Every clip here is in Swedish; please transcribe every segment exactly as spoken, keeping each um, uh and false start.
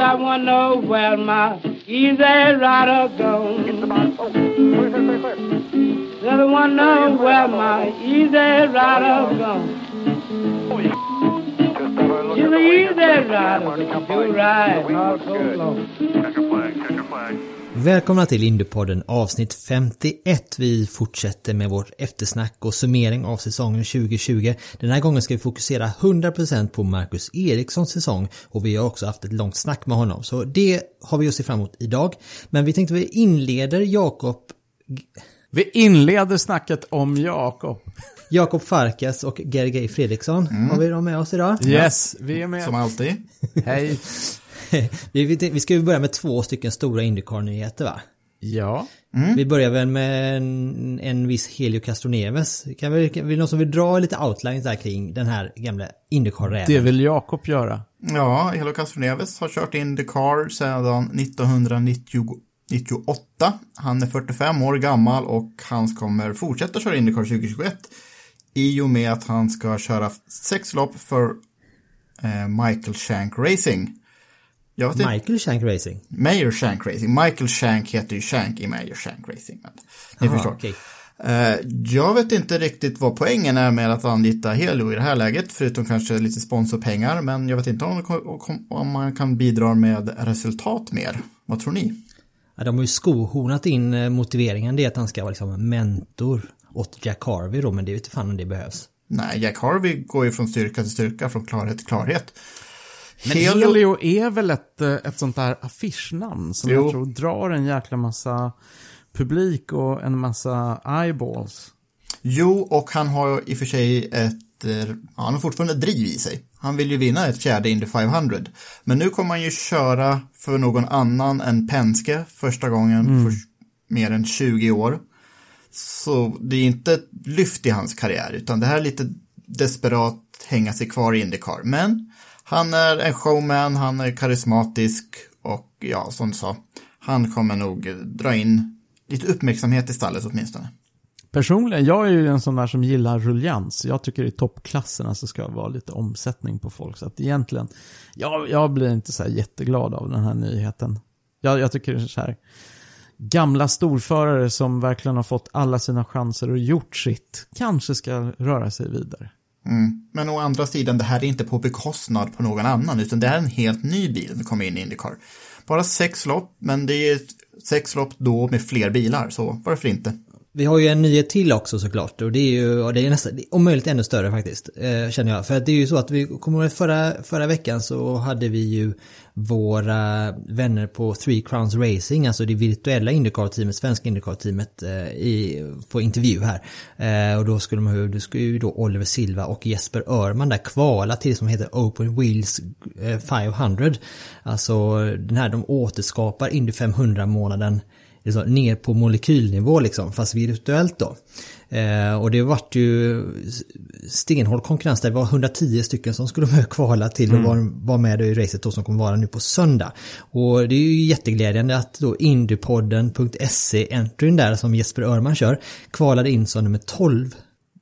I want to know where my easy rider goes. I want to know where my easy rider goes. She's an easy rider to ride all so long. Välkomna till Indepodden avsnitt femtioett. Vi fortsätter med vårt eftersnack och summering av säsongen tjugohundratjugo. Den här gången ska vi fokusera hundra procent på Marcus Erikssons säsong, och vi har också haft ett långt snack med honom. Så det har vi att se fram emot idag. Men vi tänkte vi inleder Jakob... Vi inleder snacket om Jakob. Jakob Farkas och Gergej Fredriksson. Mm. Har vi dem med oss idag? Yes, vi är med. Som alltid. Hej. Vi ska ju börja med två stycken stora Indycar-nyheter, va? Ja. Mm. Vi börjar väl med en, en viss Helio Castroneves. Kan vi, kan vi någon som vill dra lite outlines där kring den här gamla Indycar-räven? Det vill Jakob göra. Ja, Helio Castroneves har kört Indycar sedan nittonhundranittioåtta. Han är fyrtiofem år gammal och han kommer fortsätta köra Indycar tjugohundratjugoett. I och med att han ska köra sex lopp för eh, Meyer Shank Racing. Jag vet Michael inte. Shank Racing. Meyer Shank Racing. Michael Shank heter ju Shank i Meyer Shank Racing. Ni förstår. Okay. Jag vet inte riktigt vad poängen är med att anlita Helio i det här läget, förutom kanske lite sponsorpengar, men jag vet inte om man kan bidra med resultat mer. Vad tror ni? Ja, de har ju skohornat in motiveringen, det är att han ska vara liksom mentor åt Jack Harvey då, men det är ju inte fan om det behövs. Nej, Jack Harvey går ju från styrka till styrka, från klarhet till klarhet. Men Helio, Helio är väl ett, ett sånt där affischnamn som jo. jag tror drar en jäkla massa publik och en massa eyeballs. Jo, och han har i och för sig ett, ja, han har fortfarande driv i sig. Han vill ju vinna ett fjärde Indy femhundra. Men nu kommer han ju köra för någon annan än Penske första gången mm. för mer än tjugo år. Så det är inte ett lyft i hans karriär, utan det här är lite desperat hänga sig kvar i Indycar. Men... han är en showman, han är karismatisk och ja, som du sa, han kommer nog dra in lite uppmärksamhet i stallet åtminstone. Personligen, jag är ju en sån där som gillar rullians. Jag tycker i toppklasserna så ska det vara lite omsättning på folk. Så att egentligen, jag, jag blir inte så här jätteglad av den här nyheten. Jag, jag tycker det är så här, gamla storförare som verkligen har fått alla sina chanser och gjort sitt kanske ska röra sig vidare. Mm. Men å andra sidan, det här är inte på bekostnad på någon annan, utan det är en helt ny bil som kommer in i Indycar. Bara sex lopp, men det är sex lopp då med fler bilar, så varför inte? Vi har ju en nyhet till också såklart, och det är ju och det är nästan, om möjligt ännu större faktiskt, eh, känner jag. För att det är ju så att vi kommer ihåg förra, förra veckan så hade vi ju våra vänner på Three Crowns Racing, alltså det virtuella Indycar-teamet, svenska Indycar-teamet eh, i, på intervju här. Eh, och då skulle man då skulle ju då Oliver Silva och Jesper Örman där kvala till som heter Open Wheels femhundra. Alltså den här, de återskapar Indy femhundra-månaden ner på molekylnivå liksom, fast virtuellt då. Eh, och det vart ju stenhård konkurrens där. Det var hundratio stycken som skulle kvala till och mm. vara med i racet då, som kommer vara nu på söndag. Och det är ju jätteglädjande att då Indepodden punkt se entryn där som Jesper Örman kör kvalade in som nummer tolv.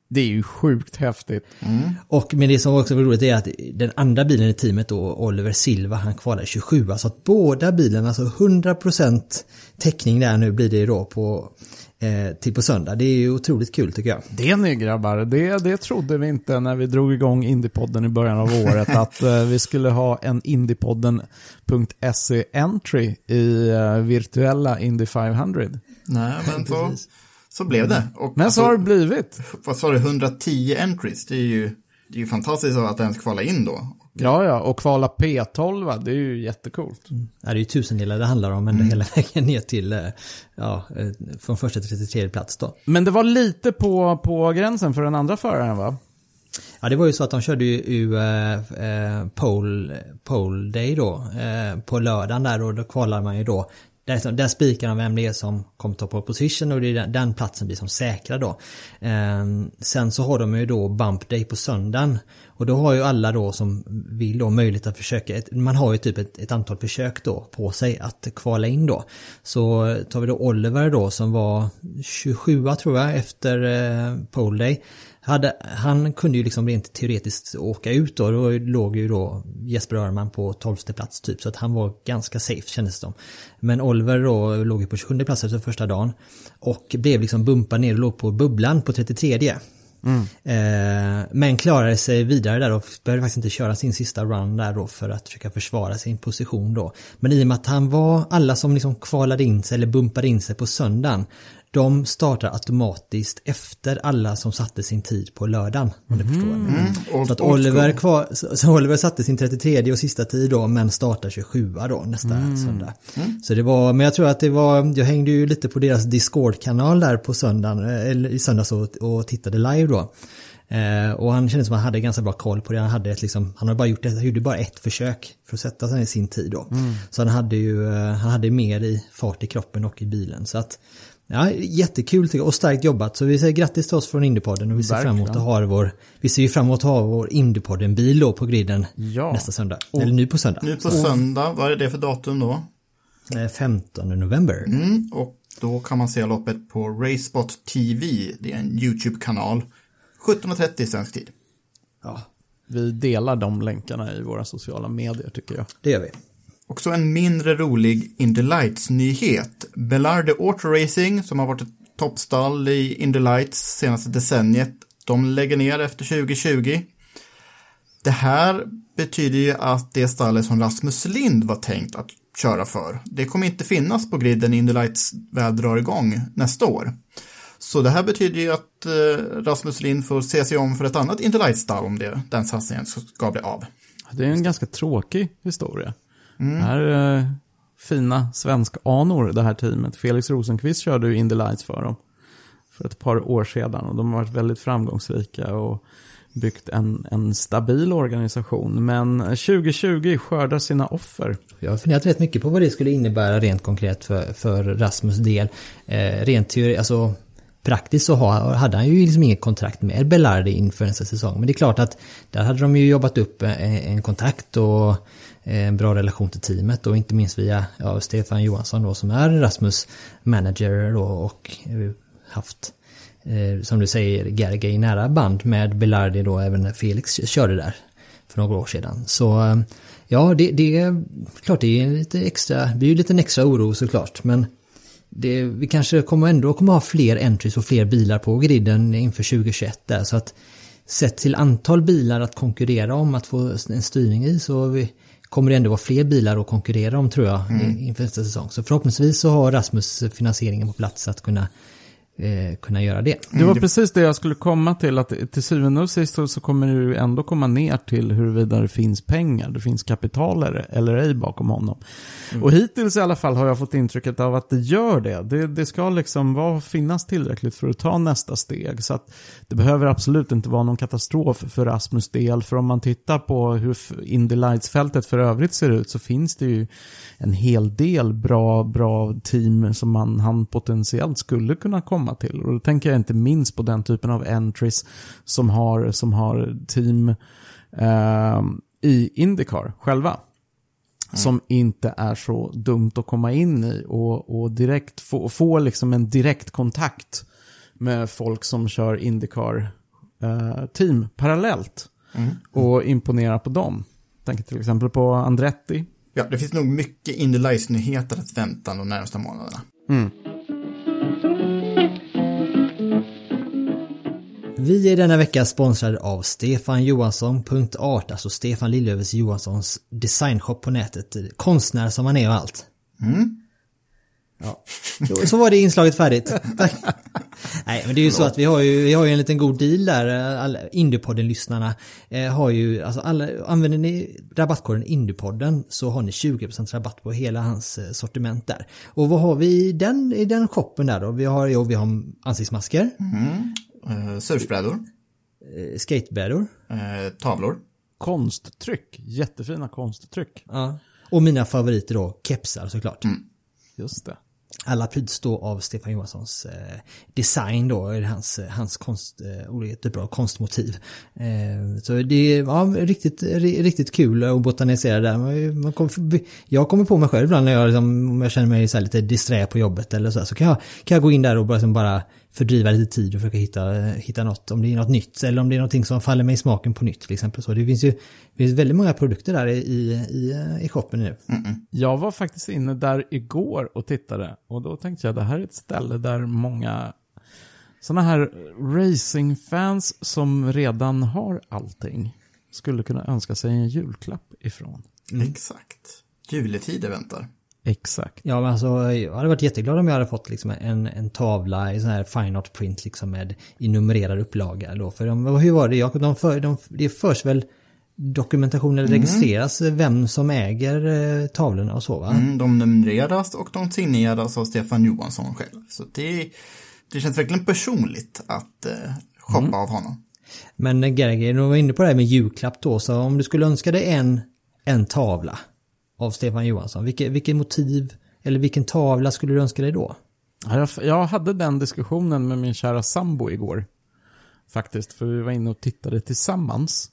Det är ju sjukt häftigt. Mm. Och men det som också var roligt är att den andra bilen i teamet då, Oliver Silva, han kvalade tjugosju. Alltså att båda bilarna, alltså hundra procent täckning där nu blir det då på, eh, till på söndag. Det är ju otroligt kul tycker jag. Det ni grabbar, det, det trodde vi inte när vi drog igång Indiepodden i början av året. Att eh, vi skulle ha en Indiepodden punkt se entry i eh, virtuella Indy femhundra. Nej men så... så blev det. Och men så alltså, har det blivit. Vad sa du, hundratio entries? Det är ju, det är ju fantastiskt att ens kvala in då. Ja, ja, och kvala P tolv, det är ju jättekult. Mm. Ja, det är ju tusendelar det handlar om, men mm. hela vägen ner till, ja, från första till trettiotredje plats då. Men det var lite på, på gränsen för den andra föraren, va? Ja, det var ju så att de körde ju, ju eh, pole, pole day då, eh, på lördagen där, och då kvalar man ju då. Där, där spikar de vem det är som kommer ta på position, och det är den, den platsen blir som säkra då. Eh, sen så har de ju då bump day på söndagen, och då har ju alla då som vill då möjlighet att försöka, ett, man har ju typ ett, ett antal försök då på sig att kvala in då. Så tar vi då Oliver då som var tjugosju tror jag efter eh, pole day. Hade, han kunde ju liksom rent teoretiskt åka ut då, då låg ju då Jesper Örman på tolfte plats typ, så att han var ganska safe kändes det. Men Oliver då låg ju på tjugosjunde plats efter första dagen och blev liksom bumpad ner och låg på bubblan på trettiotredje. Mm. Eh, men klarade sig vidare där och började faktiskt inte köra sin sista run där då för att försöka försvara sin position då. Men i och med att han var, alla som liksom kvalade in sig eller bumpade in sig på söndagen, de startar automatiskt efter alla som satte sin tid på lördagen, om du mm. förstår. Mm. Så att Oliver, kvar, så Oliver satte sin trettiotredje och sista tid då, men startar tjugosju då nästa mm. söndag. Mm. Så det var, men jag tror att det var, jag hängde ju lite på deras Discord-kanal där på söndagen, eller i söndags och, och tittade live då. Eh, och han kände som att han hade ganska bra koll på det. Han hade ett, liksom, han hade bara gjort det, han gjorde bara ett försök för att sätta sig i sin tid då. Mm. Så han hade ju, han hade mer i fart i kroppen och i bilen, så att ja, jättekul tycker jag, och starkt jobbat. Så vi säger grattis till oss från Indepodden, och vi ser verkligen fram emot att ha vår, vi ser ju fram emot att ha vår Indepodden-bil då på griden ja. nästa söndag, och, eller nu på söndag. Nu på söndag, vad är det för datum då? femtonde november. Mm, och då kan man se loppet på Racebot T V, det är en YouTube-kanal, sjutton trettio svensk tid. Ja, vi delar de länkarna i våra sociala medier tycker jag. Det gör vi. Också en mindre rolig Indy Lights-nyhet. Belardi Auto Racing, som har varit ett toppstall i Indy Lights senaste decenniet, de lägger ner efter tjugo tjugo. Det här betyder ju att det stallet som Rasmus Lind var tänkt att köra för, det kommer inte finnas på griden Indy Lights väl drar igång nästa år. Så det här betyder ju att Rasmus Lind får se sig om för ett annat Indy Lights-stall om det, den satsningen ska bli av. Det är en ganska tråkig historia. Mm. Det här är eh, fina svensk anor, det här teamet. Felix Rosenqvist körde ju Indy Lights för dem för ett par år sedan, och de har varit väldigt framgångsrika och byggt en, en stabil organisation. Men tjugo tjugo skördar sina offer. Jag har funderat rätt mycket på vad det skulle innebära rent konkret för, för Rasmus del. Eh, rent teori, alltså praktiskt så hade han ju liksom inget kontrakt med Belardi inför nästa säsong. Men det är klart att där hade de ju jobbat upp en, en kontakt och en bra relation till teamet, och inte minst via ja, Stefan Johansson då, som är Rasmus manager då, och haft eh, som du säger Gerge i nära band med Belardi då, även när Felix körde där för några år sedan. Så ja, det, det är klart det är lite extra, det är ju lite en extra oro såklart, men det, vi kanske kommer ändå kommer ha fler entries och fler bilar på griden inför tjugo tjugoett där, så att sett till antal bilar att konkurrera om att få en styrning i, så vi kommer det ändå vara fler bilar att konkurrera om tror jag mm. inför nästa säsong. Så förhoppningsvis så har Rasmus finansieringen på plats att kunna, eh, kunna göra det. Det var precis det jag skulle komma till, att till syvende och sist så kommer du ändå komma ner till huruvida det finns pengar, det finns kapitaler eller ej bakom honom. Mm. Och hittills i alla fall har jag fått intrycket av att det gör det. Det, det ska liksom vara, finnas tillräckligt för att ta nästa steg, så att det behöver absolut inte vara någon katastrof för Rasmus del, för om man tittar på hur Indy Lights-fältet för övrigt ser ut, så finns det ju en hel del bra, bra team som man, han potentiellt skulle kunna komma till. Och då tänker jag inte minst på den typen av entries som har, som har team eh, i IndyCar själva. Mm. Som inte är så dumt att komma in i och, och direkt få, få liksom en direkt kontakt med folk som kör IndyCar eh, team parallellt. Mm. Mm. Och imponera på dem. Tänker till exempel på Andretti. Ja, det finns nog mycket Indy Lights-nyheter att vänta de närmaste månaderna. Mm. Vi är denna vecka sponsrade av Stefan Johansson punkt art, alltså Stefan Lillövers Johanssons designshop på nätet. Konstnär som han är och allt. Mm. Ja. Jo, så var det inslaget färdigt. Nej, men det är ju så att vi har ju, vi har ju en liten god deal där. Indepodden-lyssnarna eh, har ju, alltså alla, använder ni rabattkoden Indepodden så har ni tjugo procent rabatt på hela hans sortiment där. Och vad har vi i den, i den shoppen där då? Vi har, jo, vi har ansiktsmasker. Mm. Eh, surfbrädor. Eh, skatebrädor. Eh, tavlor. Konsttryck, jättefina konsttryck. Ja. Och mina favoriter då, kepsar såklart. Mm. Just det. Alla pryds då av Stefan Johanssons eh, design då, hans, hans konst, eh, jättebra konstmotiv. Eh, så det är ja, riktigt, riktigt kul att botanisera där. Man, man kom, jag kommer på mig själv ibland när jag, liksom, om jag känner mig så här lite disträ på jobbet eller så här, så kan jag, kan jag gå in där och bara, liksom, bara fördriva lite tid och försöka hitta, hitta något, om det är något nytt eller om det är någonting som faller mig i smaken på nytt till exempel. Så det finns ju det finns väldigt många produkter där i, i, i shoppen nu. Mm-mm. Jag var faktiskt inne där igår och tittade och då tänkte jag det här är ett ställe där många såna här racingfans som redan har allting skulle kunna önska sig en julklapp ifrån. Mm. Exakt. Juletider väntar. Exakt. Ja, men alltså, jag hade varit jätteglad om jag hade fått liksom en, en tavla i sån här fine art print liksom med i numrerad upplaga. Då. För de, hur var det, Jakob? De för, de, det förs väl dokumentation eller mm. registreras vem som äger eh, tavlorna och så, va? Mm, de numreras och de signeras av Stefan Johansson själv. Så det, det känns verkligen personligt att eh, shoppa mm. av honom. Men Gerger, du var inne på det här med julklapp då. Så om du skulle önska dig en, en tavla av Stefan Johansson, Vilke, vilken motiv eller vilken tavla skulle du önska dig då? Jag, jag hade den diskussionen med min kära sambo igår faktiskt, för vi var inne och tittade tillsammans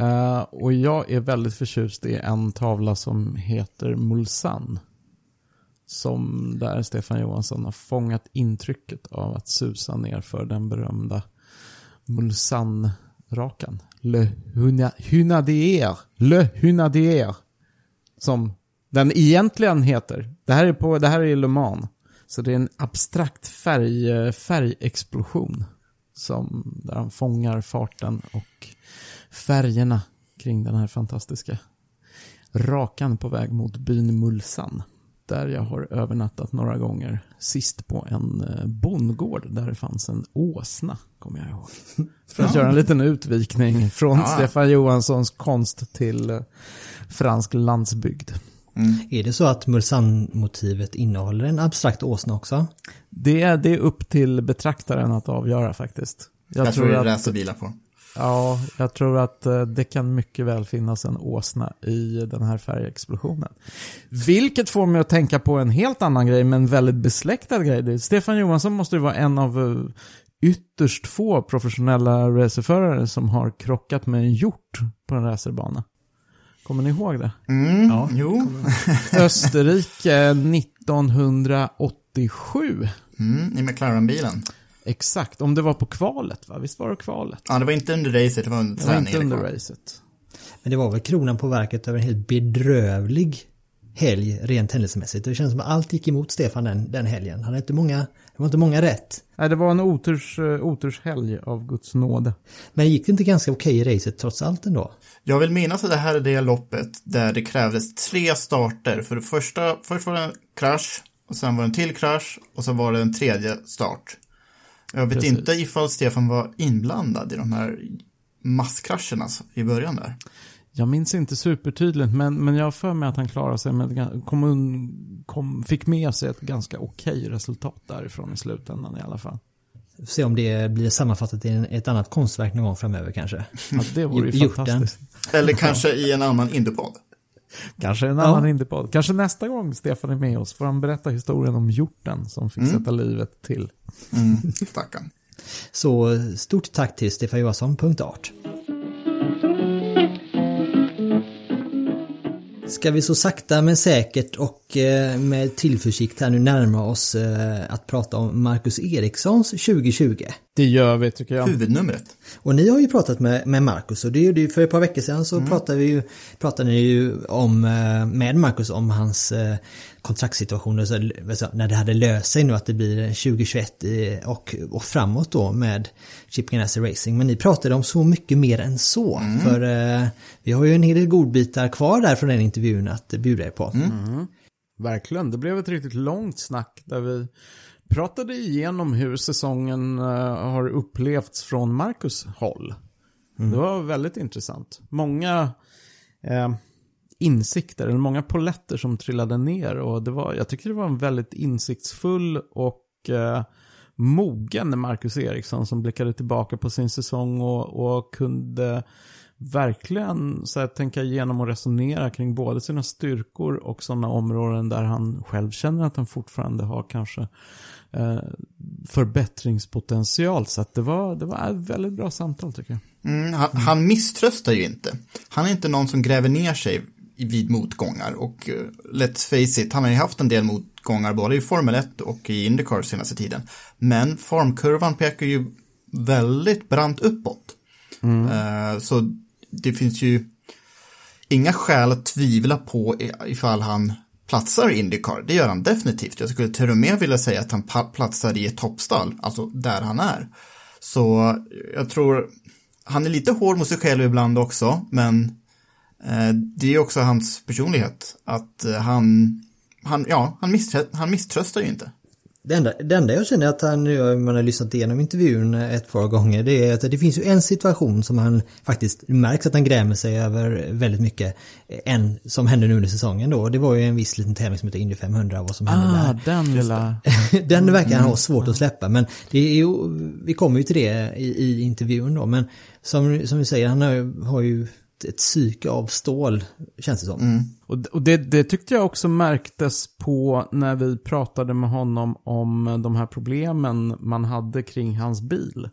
uh, och jag är väldigt förtjust i en tavla som heter Mulsanne, som där Stefan Johansson har fångat intrycket av att susa ner för den berömda Mulsanne-rakan Le Hunaudières Le Hunaudières som den egentligen heter. Det här är på det här är Le Mans. Så det är en abstrakt färg färgexplosion som där han fångar farten och färgerna kring den här fantastiska rakan på väg mot byn Mulsanne, där jag har övernattat några gånger, sist på en bondgård där det fanns en åsna, kommer jag ihåg. För att göra en liten utvikning från ja. Stefan Johanssons konst till fransk landsbygd. Mm. Är det så att Mulsanne-motivet innehåller en abstrakt åsna också? Det är, det är upp till betraktaren att avgöra faktiskt. Jag, jag tror, tror att, det är att bila på. Ja, jag tror att det kan mycket väl finnas en åsna i den här färgexplosionen. Vilket får mig att tänka på en helt annan grej, men väldigt besläktad grej. Stefan Johansson måste ju vara en av ytterst få professionella racerförare som har krockat med en hjort på en racerbana. Kommer ni ihåg det? Mm, ja, jo. Österrike nittonhundraåttiosju. Mm, i McLaren-bilen. Exakt, om det var på kvalet, va? Visst var det kvalet? Ja, det var inte under racet, det var under, det var inte under racet. Men det var väl kronan på verket över en helt bedrövlig helg rent händelsemässigt. Det känns som att allt gick emot Stefan den, den helgen. Han hade inte många, det var inte många rätt. Nej, det var en oturs, oturshelg av Guds nåde. Men gick det inte ganska okej i racet trots allt ändå? Jag vill minnas att det här är det loppet där det krävdes tre starter. För det första, först var det en krasch, och sen var det en till krasch, och sen var det en tredje start. Jag vet Precis. inte ifall Stefan var inblandad i de här masskrascherna i början där. Jag minns inte supertydligt, men, men jag för mig att han klarade sig med, kom un, kom, fick med sig ett ganska okej resultat därifrån i slutändan i alla fall. Se om det blir sammanfattat i en, ett annat konstverk någon gång framöver kanske. Ja, det vore ju fantastiskt. Eller kanske i en annan Indypodd. Kanske en annan ja. Indypodd. Kanske nästa gång Stefan är med oss får han berätta historien om hjorten som fick mm. sätta livet till. Mm. Tackan. Så stort tack till Stefan Johansson punkt art. Ska vi så sakta men säkert och med tillförsikt här nu närma oss att prata om Marcus Erikssons tjugohundratjugo. Det gör vi, tycker jag. Huvudnumret. Och ni har ju pratat med, med Marcus, och det är ju för ett par veckor sedan så mm. pratade vi ju, pratade ni ju om, med Marcus om hans kontraktssituationer så, när det hade löst sig nu att det blir tjugohundratjugoett och, och framåt då med Chip Ganassi Racing. Men ni pratade om så mycket mer än så mm. för eh, vi har ju en hel del godbitar kvar där från den intervjun att bjuda er på. Mm. Mm. verkligen. Det blev ett riktigt långt snack där vi pratade igenom hur säsongen har upplevts från Marcus håll. Mm. Det var väldigt intressant. Många eh, insikter, eller många poletter som trillade ner, och det var, jag tycker det var en väldigt insiktsfull och eh, mogen Marcus Eriksson som blickade tillbaka på sin säsong och, och kunde verkligen så här, tänka igenom och resonera kring både sina styrkor och sådana områden där han själv känner att han fortfarande har kanske eh, förbättringspotential. Så att det, var, det var ett väldigt bra samtal, tycker jag. Mm, han, han misströstar ju inte. Han är inte någon som gräver ner sig vid motgångar, och uh, let's face it, han har ju haft en del motgångar både i Formel ett och i IndyCar senaste tiden, men formkurvan pekar ju väldigt brant uppåt. Mm. Uh, så det finns ju inga skäl att tvivla på ifall han platsar i IndyCar. Det gör han definitivt. Jag skulle till och med vilja säga att han platsar i ett toppstall, alltså där han är. Så jag tror han är lite hård mot sig själv ibland också, men det är också hans personlighet att han han ja han misströstar, han misströstar ju inte. Det enda, det enda jag känner att han, man har lyssnat igenom intervjun ett par gånger, det är att det finns ju en situation som han faktiskt märks att han grämer sig över väldigt mycket, en som hände nu under säsongen då, det var ju en viss liten tävling som heter Indy femhundra och vad som hände ah, där. Den lilla. Den verkar han ha svårt att släppa, men det är ju, vi kommer ju till det i, i intervjun då, men som, som vi säger, han har, har ju ett psyke av stål, känns det som. Mm. Och det, det tyckte jag också märktes på när vi pratade med honom om de här problemen man hade kring hans bil.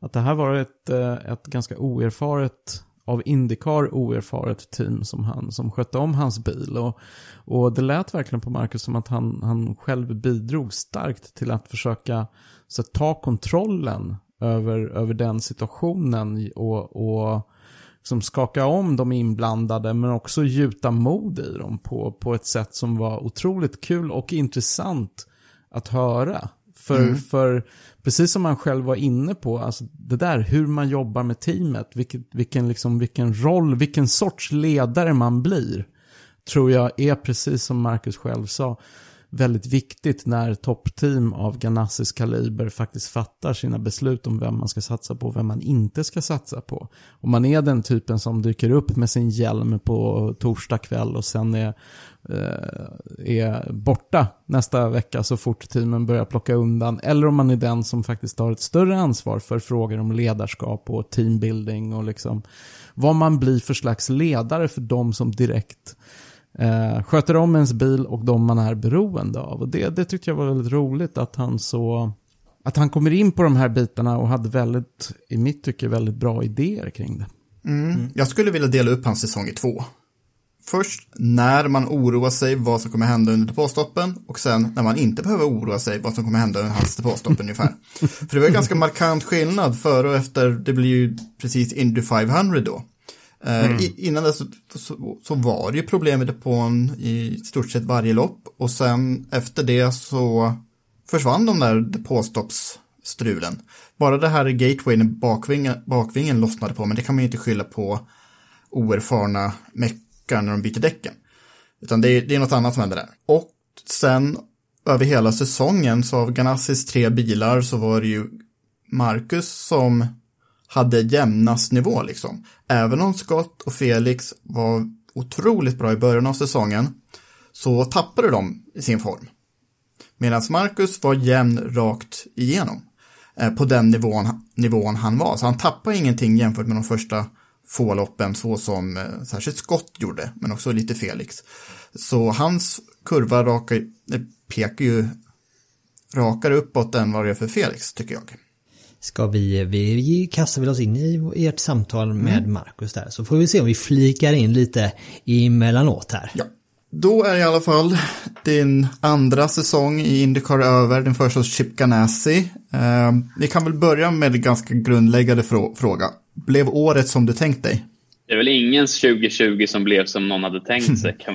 Att det här var ett, ett ganska oerfaret, av IndyCar oerfaret team som, han, som skötte om hans bil. Och, och det lät verkligen på Marcus som att han, han själv bidrog starkt till att försöka så, ta kontrollen över, över den situationen och, och som skaka om de inblandade, men också gjuta mod i dem på, på ett sätt som var otroligt kul och intressant att höra. För, mm. för precis som man själv var inne på, alltså det där hur man jobbar med teamet, vilket, vilken, liksom, vilken roll, vilken sorts ledare man blir, tror jag är, precis som Marcus själv sa, väldigt viktigt när toppteam av Ganassis kaliber faktiskt fattar sina beslut om vem man ska satsa på och vem man inte ska satsa på. Och man är den typen som dyker upp med sin hjälm på torsdag kväll och sen är, eh, är borta nästa vecka så fort teamen börjar plocka undan. Eller om man är den som faktiskt tar ett större ansvar för frågor om ledarskap och teambuilding och liksom vad man blir för slags ledare för de som direkt Eh, sköter om ens bil och de man är beroende av. Och det, det tyckte jag var väldigt roligt att han så att han kommer in på de här bitarna och hade väldigt, i mitt tycke, väldigt bra idéer kring det. Mm. Mm. Jag skulle vilja dela upp hans säsong i två. Först när man oroar sig vad som kommer hända under depåstoppen, och sen när man inte behöver oroa sig vad som kommer hända under hans depåstopp ungefär. För det var en ganska markant skillnad före och efter. Det blir ju precis Indy femhundra då. Mm. I, innan det så, så, så var det ju problem med depån i stort sett varje lopp, och sen efter det så försvann de där depåstoppsstrulen. Bara det här Gateway när bakvingen, bakvingen lossnade på, men det kan man ju inte skylla på oerfarna meckar när de byter däcken. Utan det är, det är något annat som händer där. Och sen över hela säsongen så av Ganassis tre bilar så var det ju Marcus som hade jämnast nivå liksom. Även om Scott och Felix var otroligt bra i början av säsongen så tappade de i sin form. Medan Marcus var jämn rakt igenom eh, på den nivån, nivån han var. Så han tappade ingenting jämfört med de första få loppen så som eh, särskilt Scott gjorde, men också lite Felix. Så hans kurva raka, pekar ju rakare uppåt än vad det är för Felix, tycker jag. Ska vi, vi kastar väl oss in i ert samtal med mm. Marcus där, så får vi se om vi flikar in lite emellanåt här. Ja. Då är i alla fall din andra säsong i IndyCar över, den första hos Chip Ganassi. Eh, vi kan väl börja med en ganska grundläggande frå- fråga. Blev året som du tänkt dig? Det är väl ingens tjugotjugo som blev som någon hade tänkt sig, kan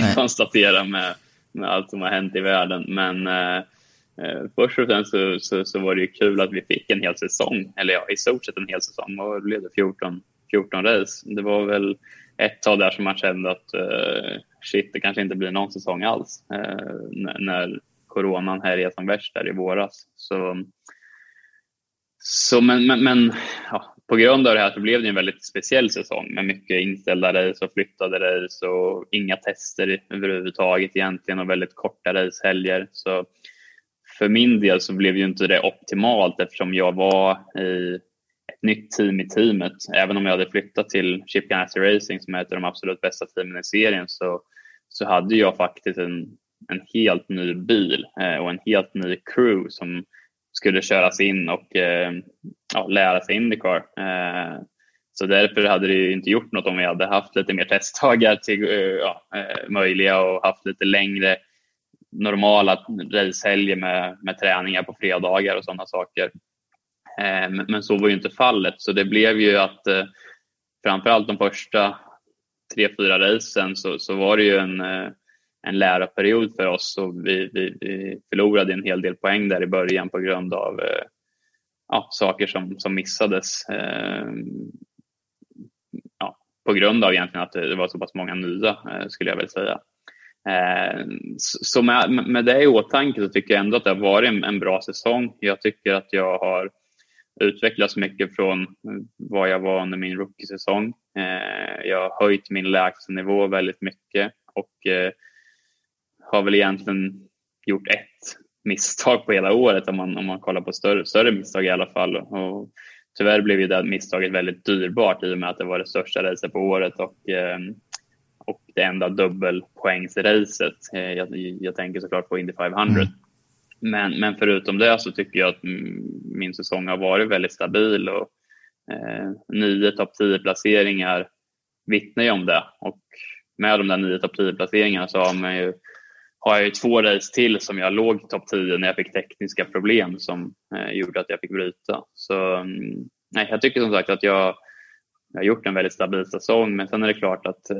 man konstatera med, med allt som har hänt i världen, men Eh... först och främst så, så, så var det ju kul att vi fick en hel säsong, eller ja, i stort sett en hel säsong, och det blev det fjorton race. Det var väl ett tag där som man kände att eh, shit, det kanske inte blir någon säsong alls eh, när, när coronan härjade som värst där i våras. Så, så men, men, men ja, på grund av det här så blev det en väldigt speciell säsong med mycket inställda race och flyttade race och inga tester överhuvudtaget egentligen och väldigt korta racehelger. Så för min del så blev ju inte det optimalt eftersom jag var i ett nytt team i teamet. Även om jag hade flyttat till Chip Ganassi Racing som är ett av de absolut bästa teamen i serien så, så hade jag faktiskt en, en helt ny bil eh, och en helt ny crew som skulle köras in och eh, ja, lära sig Indycar. Eh, så därför hade det ju inte gjort något om vi hade haft lite mer testdagar till, eh, ja, eh, möjliga och haft lite längre normala racehelger med, med träningar på fredagar och sådana saker. Eh, men, men så var ju inte fallet. Så det blev ju att eh, framförallt de första tre, fyra racen så, så var det ju en, eh, en läraperiod för oss. Och vi, vi, vi förlorade en hel del poäng där i början på grund av eh, ja, saker som, som missades. Eh, ja, på grund av egentligen att det var så pass många nya eh, skulle jag väl säga. Eh, så med, med det i åtanke så tycker jag ändå att det har varit en, en bra säsong. Jag tycker att jag har utvecklats mycket från vad jag var under min rookie-säsong. Eh, jag har höjt min lägstanivå väldigt mycket och eh, har väl egentligen gjort ett misstag på hela året om man, om man kollar på större, större misstag i alla fall. Och tyvärr blev ju det misstaget väldigt dyrbart i och med att det var det största racet på året och eh, och det enda dubbelpoängsracet. Jag, jag tänker såklart på Indy femhundra. Mm. Men, men förutom det så tycker jag att min säsong har varit väldigt stabil. Och eh, nio topp tio placeringar vittnar ju om det. Och med de där nio topp tio placeringarna så har, man ju, har jag ju två race till som jag låg topp tio när jag fick tekniska problem som eh, gjorde att jag fick bryta. Så nej, jag tycker som sagt att jag... Jag har gjort en väldigt stabil säsong, men sen är det klart att eh,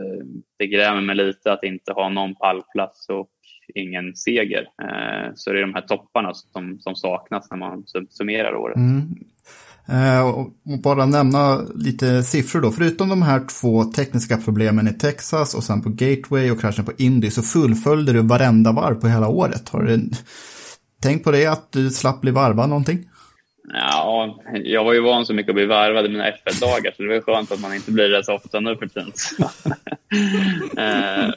det grämer mig lite att inte ha någon pallplats och ingen seger. Eh, så det är de här topparna som, som saknas när man summerar året. Mm. Eh, och, och bara nämna lite siffror då. Förutom de här två tekniska problemen i Texas och sen på Gateway och kraschen på Indy så fullföljde du varenda varv på hela året. Har du tänkt på det att du slapp bli varvad någonting? Ja, jag var ju van så mycket att bli varvad i mina F ett-dagar så det var skönt att man inte blir det så ofta nu för tiden. eh,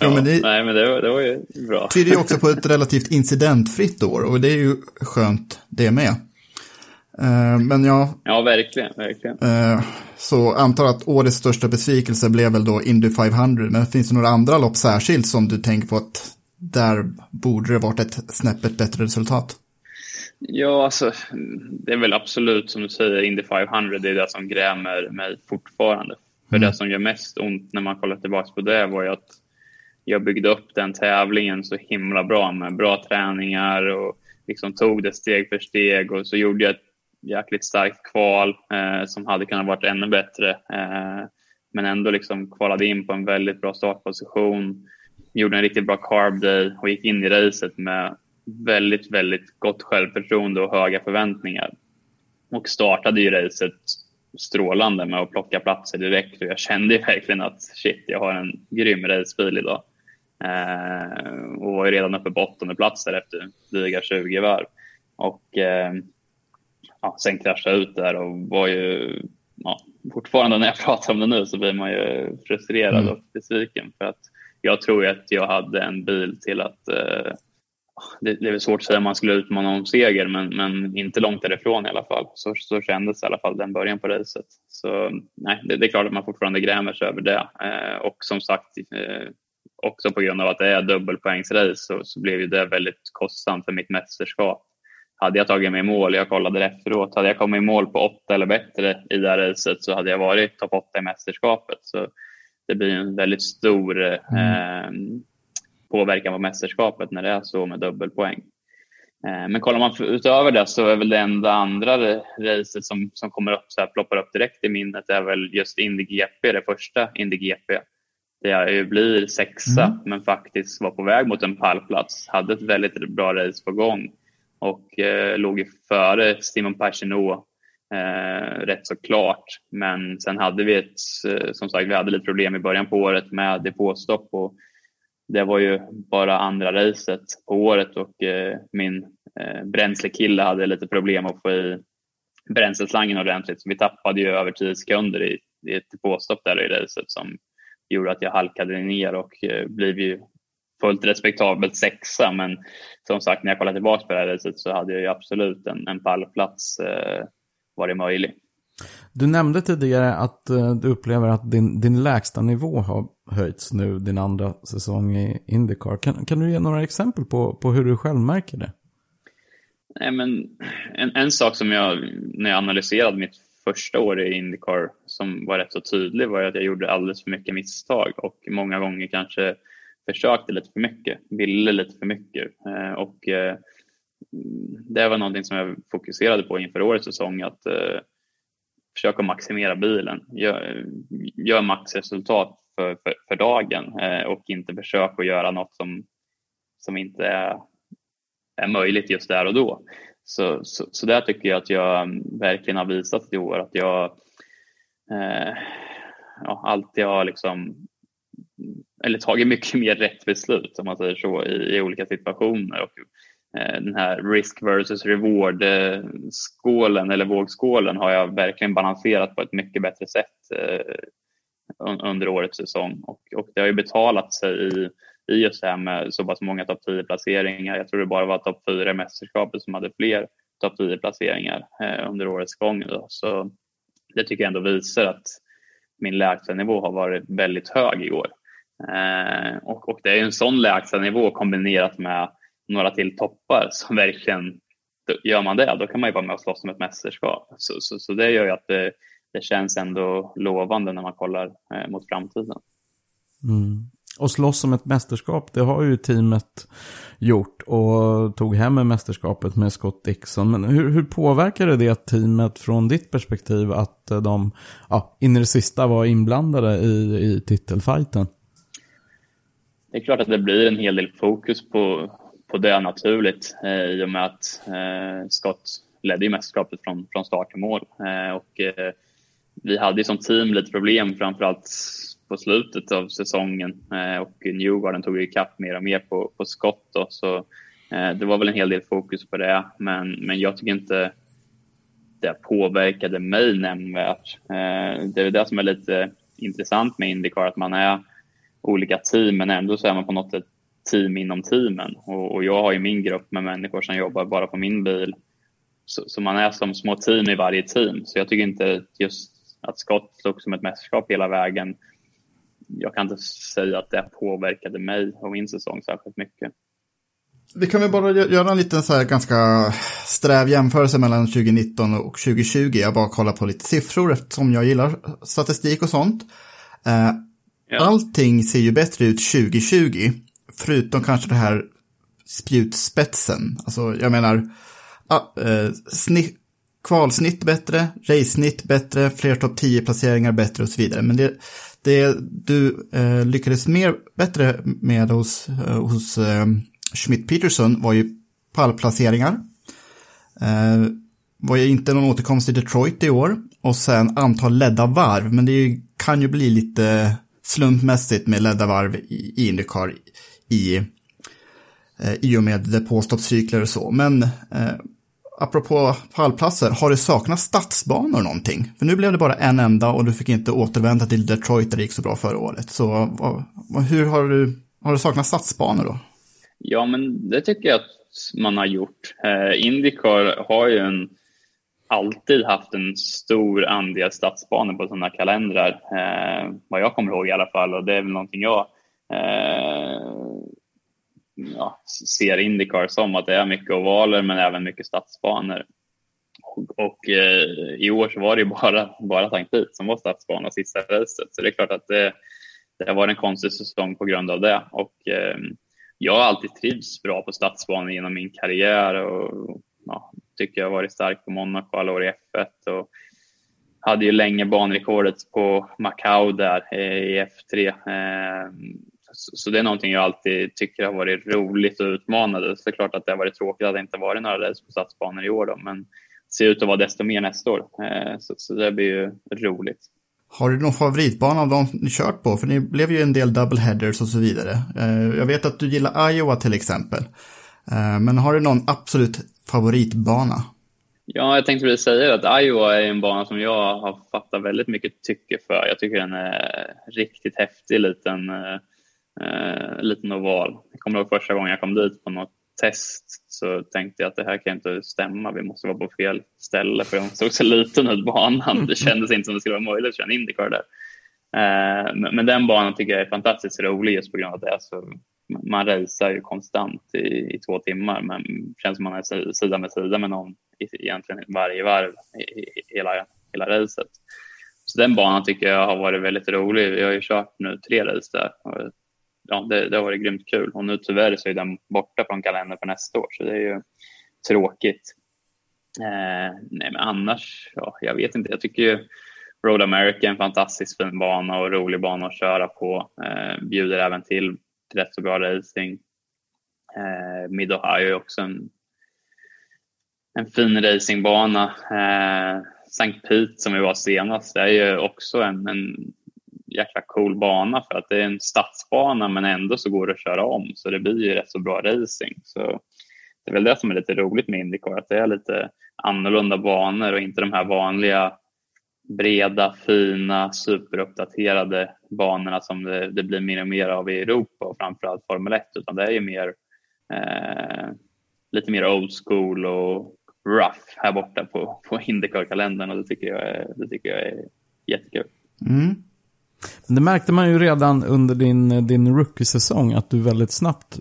ja, men det, nej, men det var, det var ju bra. Det är ju också på ett relativt incidentfritt år och det är ju skönt det med. Eh, men ja, ja, verkligen, verkligen. Eh, så antar att årets största besvikelse blev väl då Indy femhundra, men finns det några andra lopp särskilt som du tänker på att där borde det varit ett snäppet bättre resultat? Ja, alltså, det är väl absolut som du säger, Indy femhundra, det är det som grämer mig fortfarande. För mm. det som gör mest ont när man kollar tillbaka på det var ju att jag byggde upp den tävlingen så himla bra med bra träningar och liksom tog det steg för steg och så gjorde jag ett jäkligt starkt kval eh, som hade kunnat varit ännu bättre. Eh, men ändå liksom kvalade in på en väldigt bra startposition, gjorde en riktigt bra carb day och gick in i racet med väldigt, väldigt gott självförtroende och höga förväntningar. Och startade ju racet strålande med att plocka platser direkt. Och jag kände verkligen att shit, jag har en grym racebil idag. Eh, och var ju redan uppe på åttonde plats där efter dryga tjugo varv. Och eh, ja, sen kraschade ut där och var ju... Ja, fortfarande när jag pratar om det nu så blir man ju frustrerad mm. och besviken. För att jag tror att jag hade en bil till att... Eh, Det, det är väl svårt att säga om man skulle utmana om seger, men, men inte långt därifrån i alla fall. Så, så kändes i alla fall den början på racet. Så nej, det, det är klart att man fortfarande grämer sig över det. Eh, och som sagt, eh, också på grund av att det är dubbelpoängsrace så, så blev ju det väldigt kostsamt för mitt mästerskap. Hade jag tagit mig i mål, jag kollade efteråt, hade jag kommit i mål på åtta eller bättre i det här racet så hade jag varit topp åtta i mästerskapet. Så det blir en väldigt stor... Eh, mm. påverkan på mästerskapet när det är så med dubbelpoäng. Eh, men kollar man utöver det så är väl det enda andra racet som, som kommer upp så här, ploppar upp direkt i minnet är väl just Indy G P, det första Indy G P. Där jag ju blir sexa mm. men faktiskt var på väg mot en pallplats. Hade ett väldigt bra race på gång och eh, låg före Simon Pacino eh, rätt så klart. Men sen hade vi ett, som sagt, vi hade lite problem i början på året med depåstopp och det var ju bara andra racet på året och eh, min eh, bränslekille hade lite problem att få i bränsleslangen ordentligt. Så vi tappade ju över tio sekunder i, i ett påstopp där i racet som gjorde att jag halkade ner och eh, blev ju fullt respektabelt sexa. Men som sagt, när jag kollade tillbaka på det här racet så hade jag ju absolut en, en pallplats eh, var det möjligt. Du nämnde tidigare att du upplever att din, din lägsta nivå har höjts nu din andra säsong i IndyCar. Kan, kan du ge några exempel på, på hur du själv märker det? Nej, men en, en sak som jag, när jag analyserade mitt första år i IndyCar som var rätt så tydlig, var att jag gjorde alldeles för mycket misstag och många gånger kanske försökte lite för mycket, ville lite för mycket. Och det var någonting som jag fokuserade på inför årets säsong, att försöka maximera bilen. Gör, gör maxresultat för, för, för dagen eh, och inte försöka göra något som, som inte är, är möjligt just där och då. Så, så, så där tycker jag att jag verkligen har visat i år att jag eh, ja, alltid har liksom, eller tagit mycket mer rätt beslut om man säger så i, i olika situationer. Och den här risk versus reward skålen eller vågskålen har jag verkligen balanserat på ett mycket bättre sätt under årets säsong, och, och det har ju betalat sig i, i just det här med så pass många topp tio placeringar. Jag tror det bara var topp fyra mästerskapet som hade fler topp tio placeringar under årets gång då. Så det tycker jag ändå visar att min lägsta nivå har varit väldigt hög i år, och, och det är ju en sån lägsta nivå kombinerat med några till toppar som verkligen, gör man det, då kan man ju vara med och slåss om ett mästerskap. Så, så, så det gör ju att det, det känns ändå lovande när man kollar eh, mot framtiden. Mm. Och slåss om ett mästerskap, det har ju teamet gjort och tog hem mästerskapet med Scott Dixon. Men hur, hur påverkade det teamet från ditt perspektiv att de ja, in i det sista var inblandade i, i titelfighten? Det är klart att det blir en hel del fokus på på det naturligt eh, i och med att eh, Scott ledde ju mästerskapet från, från start till mål. Eh, och, eh, vi hade ju som team lite problem framförallt på slutet av säsongen. Eh, och Newgarden tog ju kapp mer och mer på, på Scott. Då, så eh, det var väl en hel del fokus på det. Men, men jag tycker inte det påverkade mig nämnvärt. Eh, det är det som är lite intressant med IndyCar, att man är olika team men ändå så är man på något sätt team inom teamen, och, och jag har ju min grupp med människor som jobbar bara på min bil, så, så man är som små team i varje team, så jag tycker inte just att Scott slog som ett mästerskap hela vägen, jag kan inte säga att det påverkade mig och min säsong särskilt mycket. Vi kan väl bara göra en liten så här ganska sträv jämförelse mellan tjugonitton och tjugotjugo, jag bara kollar på lite siffror eftersom jag gillar statistik och sånt. eh, ja. Allting ser ju bättre ut tjugotjugo förutom kanske det här spjutspetsen. Alltså jag menar ah, eh, snitt, kvalsnitt bättre, race-snitt bättre, fler topp tio placeringar bättre och så vidare. Men det, det du eh, lyckades mer bättre med hos, eh, hos eh, Schmidt-Peterson var ju pallplaceringar. Eh, var ju inte någon återkomst i Detroit i år. Och sen antal ledda varv. Men det ju, kan ju bli lite slumpmässigt med ledda varv i, i IndyCar I, eh, i och med det påstoppscykler och så. Men eh, apropå pallplatser, har det saknat stadsbanor någonting? För nu blev det bara en enda och du fick inte återvända till Detroit där det gick så bra förra året. Så vad, hur har du, har du saknat stadsbanor då? Ja, men det tycker jag att man har gjort. Eh, IndyCar har ju en, alltid haft en stor andel stadsbanor på sådana kalendrar. Eh, vad jag kommer ihåg i alla fall, och det är väl någonting jag Eh, ja, ser IndyCar som, att det är mycket ovaler men även mycket stadsbanor, och, och eh, i år så var det ju bara, bara Sankt Pete som var stadsbana sista racet, så det är klart att det, det var en konstig säsong på grund av det, och eh, jag har alltid trivs bra på stadsbanor genom min karriär, och, och ja, tycker jag har varit stark på Monaco alla år i F ett och hade ju länge banrekordet på Macau där i F tre. Så det är någonting jag alltid tycker har varit roligt och utmanande. Så det är klart att det har varit tråkigt att det inte varit några race på stadsbanor i år då, men ser ut att vara desto mer nästa år. Så det blir ju roligt. Har du någon favoritbana av dem ni kört på? För ni blev ju en del doubleheaders och så vidare. Jag vet att du gillar Iowa till exempel. Men har du någon absolut favoritbana? Ja, jag tänkte precis säga att Iowa är en bana som jag har fattat väldigt mycket tycke för. Jag tycker den är riktigt häftig liten, eh, liten oval. Jag kommer ihåg första gången jag kom dit på något test så tänkte jag att det här kan inte stämma. Vi måste vara på fel ställe för den såg så liten ut banan. Det kändes inte som det skulle vara möjligt att köra en IndyCar där. Eh, men, men den banan tycker jag är fantastiskt rolig just på grund av det. Så man racear ju konstant i, i två timmar men känns som man är sida med sida med någon egentligen varje varv i, i hela, hela racet. Så den banan tycker jag har varit väldigt rolig. Jag har ju kört nu tre race där. Och, ja, det, det har varit grymt kul. Och nu tyvärr så är den borta från kalendern för nästa år. Så det är ju tråkigt. Eh, nej men annars, ja, jag vet inte. Jag tycker ju Road America är en fantastiskt fin bana och rolig bana att köra på. Eh, bjuder även till rätt så bra racing. Eh, Mid-Ohio är också en En fin racingbana. Eh, Saint Pete som vi var senast. Det är ju också en, en jäkla cool bana. För att det är en stadsbana men ändå så går det att köra om. Så det blir ju rätt så bra racing. Så det är väl det som är lite roligt med IndyCar. Att det är lite annorlunda banor. Och inte de här vanliga breda, fina, superuppdaterade banorna. Som det, det blir mer och mer av i Europa. Och framförallt Formel ett. Utan det är ju mer, eh, lite mer old school och rough här borta på, på IndyCar-kalendern och det tycker jag är, det tycker jag är jättekul. Mm. Men det märkte man ju redan under din, din rookie-säsong att du väldigt snabbt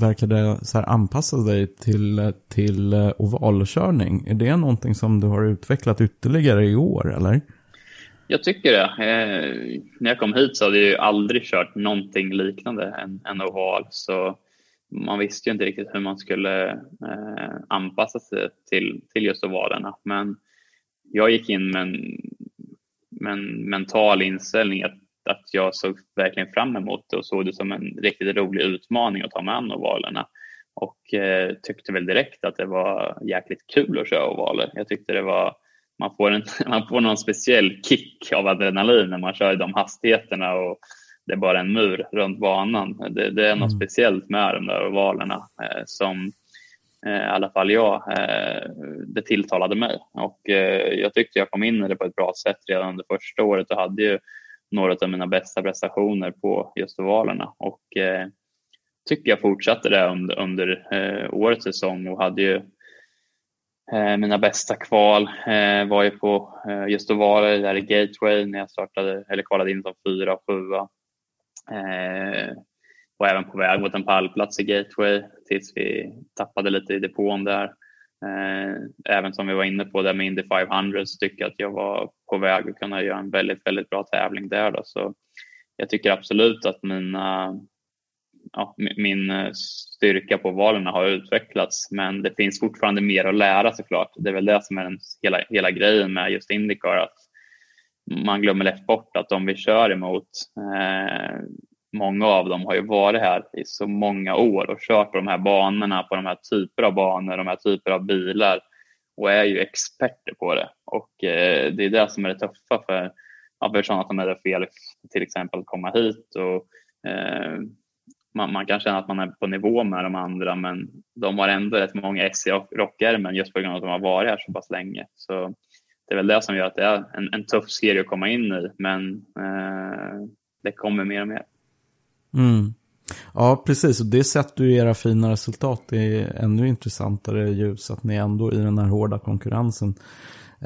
verkade så här anpassa dig till, till ovalkörning. Är det någonting som du har utvecklat ytterligare i år, eller? Jag tycker det. Eh, när jag kom hit så hade jag ju aldrig kört någonting liknande än, än oval, så man visste ju inte riktigt hur man skulle eh, anpassa sig till, till just ovalerna. Men jag gick in med en, med en mental inställning att, att jag såg verkligen fram emot det och såg det som en riktigt rolig utmaning att ta med an ovalerna. Och eh, tyckte väl direkt att det var jäkligt kul att köra ovaler. Jag tyckte det var, man får, en, man får någon speciell kick av adrenalin när man kör i de hastigheterna och det är bara en mur runt banan. Det, det är något speciellt med de där ovalerna eh, som eh, i alla fall jag, eh, det tilltalade mig. Och eh, jag tyckte jag kom in i det på ett bra sätt redan under första året och hade ju några av mina bästa prestationer på just ovalerna. Och eh, tycker jag fortsatte det under, under eh, årets säsong och hade ju Eh, mina bästa kval eh, var ju på eh, just ovaler där i Gateway när jag startade eller kvalade in som fyra och sjua. Eh, och även på väg mot en pallplats i Gateway tills vi tappade lite i depån där. Eh, även som vi var inne på där med Indy fem hundra så tycker jag att jag var på väg att kunna göra en väldigt, väldigt bra tävling där då. Så jag tycker absolut att mina, ja, min styrka på valerna har utvecklats. Men det finns fortfarande mer att lära såklart. Det är väl det som är den hela, hela grejen med just IndyCar att man glömmer lätt bort att de vi kör emot, eh, många av dem har ju varit här i så många år och kört på de här banorna, på de här typer av banor, de här typer av bilar och är ju experter på det. Och eh, det är det som är det tuffa för, ja, för sådana som är Felix till exempel komma hit och eh, man, man kan känna att man är på nivå med de andra men de har ändå rätt många ex-rockare men just på grund av att de har varit här så pass länge så det är väl det som gör att det är en, en tuff serie att komma in i. Men eh, det kommer mer och mer. Mm. Ja, precis. Och det sätter ju era fina resultat är ännu intressantare ljus. Att ni ändå i den här hårda konkurrensen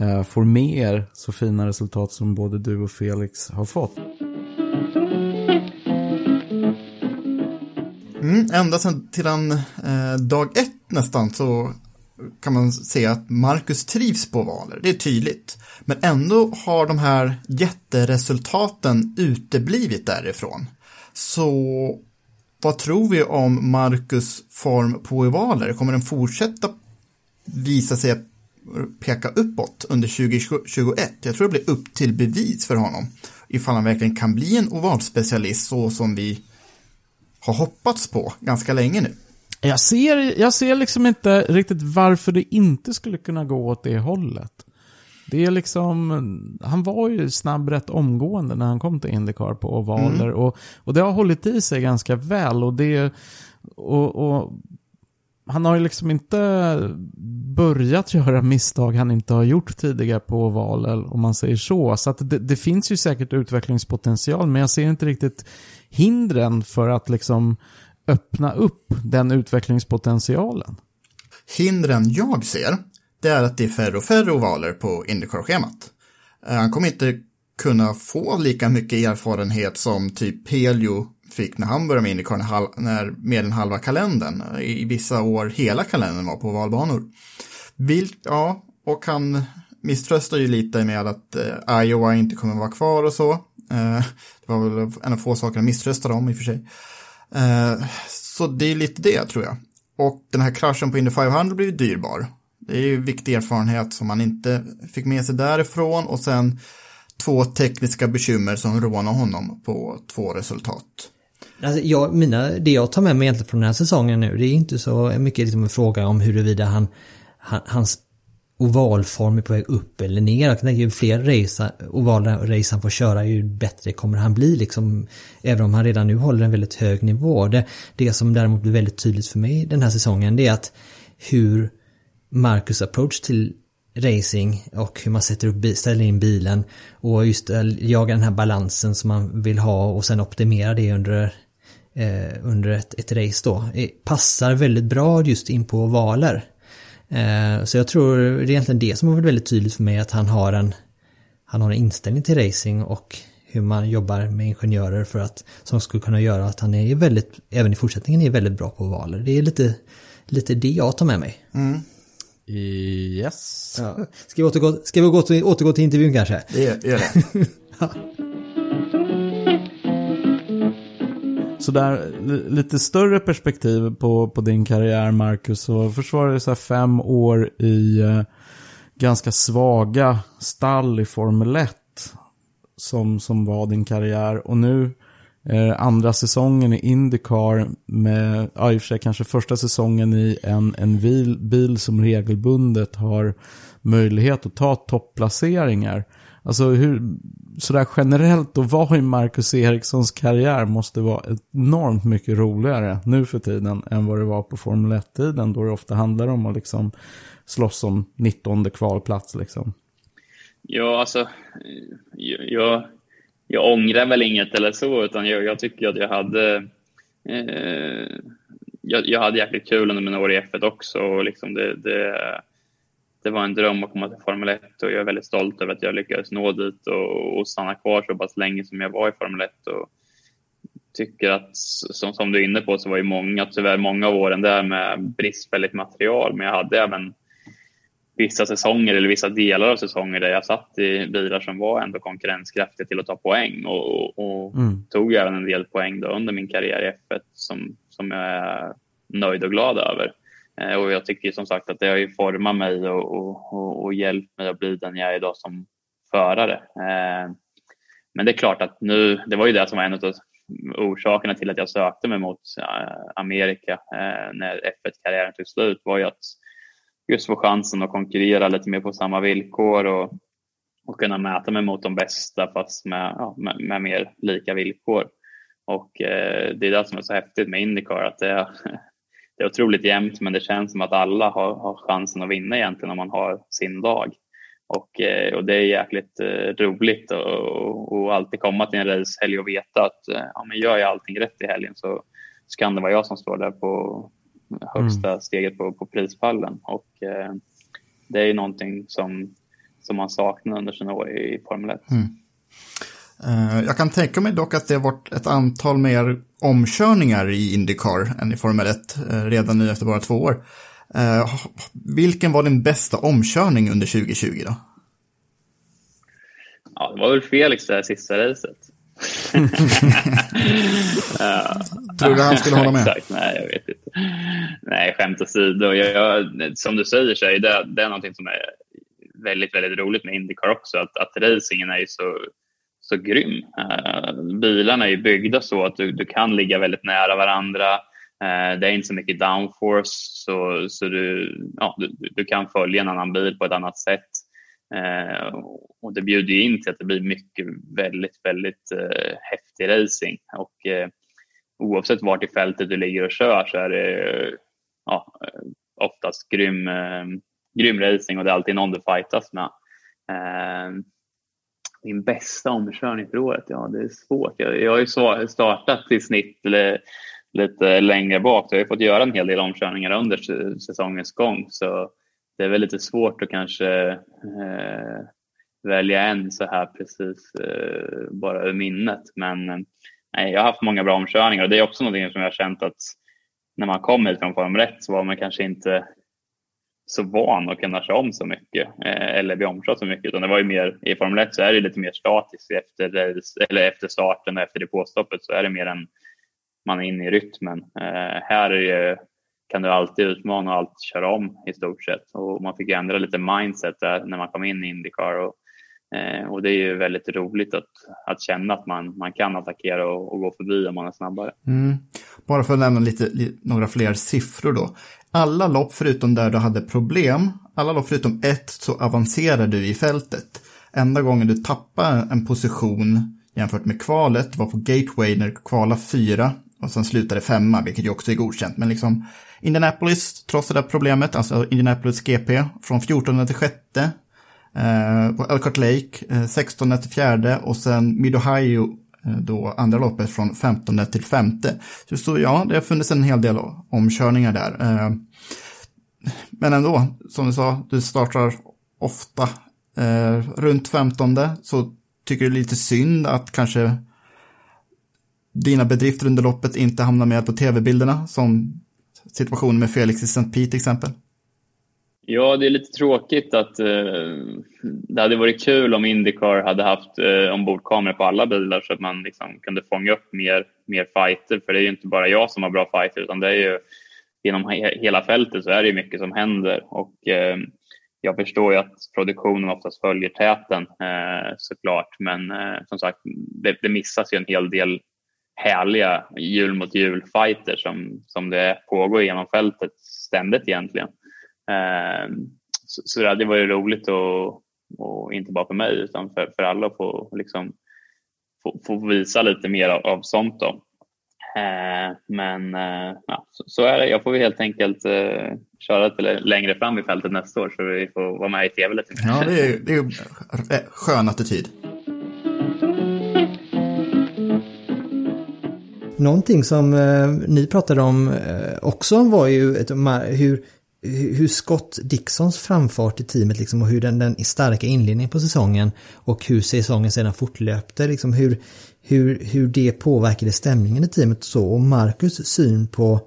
eh, får mer så fina resultat som både du och Felix har fått. Mm, ända sedan till en, eh, dag ett nästan så kan man se att Marcus trivs på valer. Det är tydligt. Men ändå har de här jätteresultaten uteblivit därifrån. Så vad tror vi om Marcus form på valer? Kommer den fortsätta visa sig att peka uppåt under tjugo tjugoett? Jag tror det blir upp till bevis för honom. Ifall han verkligen kan bli en ovalspecialist så som vi har hoppats på ganska länge nu. Jag ser, jag ser liksom inte riktigt varför det inte skulle kunna gå åt det hållet. Det är liksom, han var ju snabb rätt omgående när han kom till IndyCar på ovaler, mm. och, och det har hållit i sig ganska väl, och det och, och han har ju liksom inte börjat göra misstag han inte har gjort tidigare på ovaler, om man säger så. Så att det, det finns ju säkert utvecklingspotential, men jag ser inte riktigt hindren för att liksom öppna upp den utvecklingspotentialen. Hindren jag ser, det är att det är färre och färre ovaler på IndyCar-schemat. Han kommer inte kunna få lika mycket erfarenhet som typ Helio fick när han började med IndyCar, när mer än halva kalendern, i vissa år hela kalendern, var på ovalbanor. Vil- ja, och han misströstar ju lite med att eh, Iowa inte kommer vara kvar och så. Eh, det var väl en av få saker han misströstade om i och för sig. Eh, så det är lite det, tror jag. Och den här kraschen på Indy femhundra blev dyrbar. Det är ju viktig erfarenhet som man inte fick med sig därifrån. Och sen två tekniska bekymmer som rånar honom på två resultat. Alltså jag, mina, det jag tar med mig egentligen från den här säsongen nu, det är inte så mycket liksom en fråga om huruvida han, han, hans ovalform är på väg upp eller ner. Jag kan tänka, ju fler race, ovala race han får köra, ju bättre kommer han bli. Liksom, även om han redan nu håller en väldigt hög nivå. Det, det som däremot blir väldigt tydligt för mig den här säsongen, det är att hur Marcus approach till racing och hur man sätter upp, ställer in bilen och just jaga den här balansen som man vill ha och sen optimera det under, eh, under ett, ett race då, passar väldigt bra just in på ovaler. Eh, så jag tror det är egentligen det som har varit väldigt tydligt för mig, att han har en, han har en inställning till racing och hur man jobbar med ingenjörer för att, som skulle kunna göra att han är väldigt, även i fortsättningen är väldigt bra på ovaler. Det är lite, lite det jag tar med mig. Mm. Yes. Ja. Ska vi återgå, ska vi återgå till, återgå till intervjun kanske? Det gör det. Ja. Så där lite större perspektiv på, på din karriär, Marcus, så försvarade du så här fem år i eh, ganska svaga stall i Formel ett som, som var din karriär, och nu Eh, andra säsongen i IndyCar med, ja, i och för sig kanske första säsongen i en, en bil, bil som regelbundet har möjlighet att ta topplaceringar. Alltså hur, sådär generellt, och vad i Marcus Erikssons karriär måste vara enormt mycket roligare nu för tiden än vad det var på Formel ett-tiden, då det ofta handlar om att liksom slåss om nittonde kvalplats liksom. Ja, alltså jag Jag ångrar väl inget eller så, utan jag, jag tycker att jag hade eh, jag, jag hade jäkligt kul under mina år i F ett också, och liksom det, det, det var en dröm att komma till Formel ett, och jag är väldigt stolt över att jag lyckades nå dit och, och stanna kvar så pass länge som jag var i Formel ett, och tycker att som, som du är inne på så var ju många, tyvärr många av åren där med bristfälligt material, men jag hade även vissa säsonger eller vissa delar av säsonger där jag satt i bilar som var ändå konkurrenskraftiga till att ta poäng, och, och mm. tog även en del poäng då under min karriär i F ett som, som jag är nöjd och glad över. Eh, och jag tycker som sagt att det har ju format mig och, och, och, och hjälpt mig att bli den jag är idag som förare. Eh, men det är klart att nu, det var ju det som var en av orsakerna till att jag sökte mig mot eh, Amerika eh, när F ett-karriären tog slut, var ju att just få chansen att konkurrera lite mer på samma villkor och, och kunna mäta mig mot de bästa fast med, ja, med, med mer lika villkor. Och eh, det är det som är så häftigt med IndyCar, att det är, det är otroligt jämnt, men det känns som att alla har, har chansen att vinna egentligen om man har sin dag. Och, eh, och det är jäkligt eh, roligt och, och, och alltid komma till en racehelg och veta att eh, ja, men gör jag allting rätt i helgen så, så kan det vara jag som står där på högsta mm. steget på, på prispallen, och eh, det är ju någonting som, som man saknar under sina år i Formel ett. Mm. Eh, jag kan tänka mig dock att det har varit ett antal mer omkörningar i IndyCar än i Formel ett eh, redan nu efter bara två år. Eh, vilken var din bästa omkörning under tjugo tjugo då? Ja, det var väl Felix det sista racet. ja. Tror du han skulle hålla med? Exakt, nej, jag vet inte. Nej, skämt åsido, jag, jag, som du säger så är det, det är någonting som är väldigt, väldigt roligt med IndyCar också, att, att racingen är ju så, så grym. uh, Bilarna är ju byggda så att du, du kan ligga väldigt nära varandra. uh, Det är inte så mycket downforce, så, så du, ja, du, du kan följa en annan bil på ett annat sätt. Eh, och det bjuder ju in till att det blir mycket väldigt, väldigt eh, häftig racing. Och eh, oavsett vart i fältet du ligger och kör så är det eh, ja, oftast grym, eh, grym racing, och det är alltid någon du fightas med. Eh, min bästa omkörning för året, ja det är svårt. Jag, jag har ju startat i snitt lite, lite längre bak, så jag har fått göra en hel del omkörningar under säsongens gång, så det är väl lite svårt att kanske eh, välja en så här precis eh, bara ur minnet. Men eh, jag har haft många bra omkörningar, och det är också något som jag har känt att när man kom hit från Formel ett så var man kanske inte så van att kunna köra om så mycket eh, eller bli omkört så mycket, utan det var ju mer i Formel ett så är det lite mer statiskt efter, eller efter starten och efter det påstoppet, så är det mer en man är inne i rytmen. Eh, här är ju kan du alltid utmana och alltid köra om i stort sett. Och man fick ändra lite mindset där när man kom in i IndyCar. Och, eh, och det är ju väldigt roligt att, att känna att man, man kan attackera och, och gå förbi om man är snabbare. Mm. Bara för att nämna lite, li, några fler siffror då. Alla lopp förutom där du hade problem, alla lopp förutom ett så avancerade du i fältet. Enda gången du tappade en position jämfört med kvalet var på Gateway när du kvalade fyra. Och sen slutade femma, vilket ju också är godkänt. Men liksom Indianapolis, trots det där problemet, alltså Indianapolis G P, från fjortonde till sjätte. Eh, på Elkhart Lake, eh, sextonde till fjärde. Och sen Mid-Ohio, eh, då andra loppet, från femtonde till femte. Så, så ja, det har funnits en hel del omkörningar där. Eh, men ändå, som du sa, du startar ofta eh, runt femtonde. Så tycker du lite synd att kanske dina bedrifter under loppet inte hamnar med på tv-bilderna, som situationen med Felix i Saint Pete till exempel? Ja, det är lite tråkigt att eh, det hade varit kul om IndyCar hade haft eh, ombordkameror på alla bilar, så att man liksom kunde fånga upp mer, mer fighter, för det är ju inte bara jag som har bra fighter, utan det är ju genom he- hela fältet så är det ju mycket som händer. Och eh, jag förstår ju att produktionen oftast följer täten eh, såklart, men eh, som sagt, det, det missas ju en hel del härliga hjul mot hjul fighter som, som det pågår genom fältet ständigt egentligen. Eh, så, så det var ju roligt, och, och inte bara för mig utan för, för alla, att få, liksom, få, få visa lite mer av, av sånt då. Eh, men eh, ja, så, så är det. Jag får helt enkelt eh, köra lite längre fram i fältet nästa år, så vi får vara med i tv lite mer. Ja, det är, det är en skön attityd. Någonting som eh, ni pratade om eh, också var ju ett, hur, hur Scott Dixons framfart i teamet liksom, och hur den, den starka inledningen på säsongen och hur säsongen sedan fortlöpte, liksom, hur, hur, hur det påverkade stämningen i teamet och så, och Marcus syn på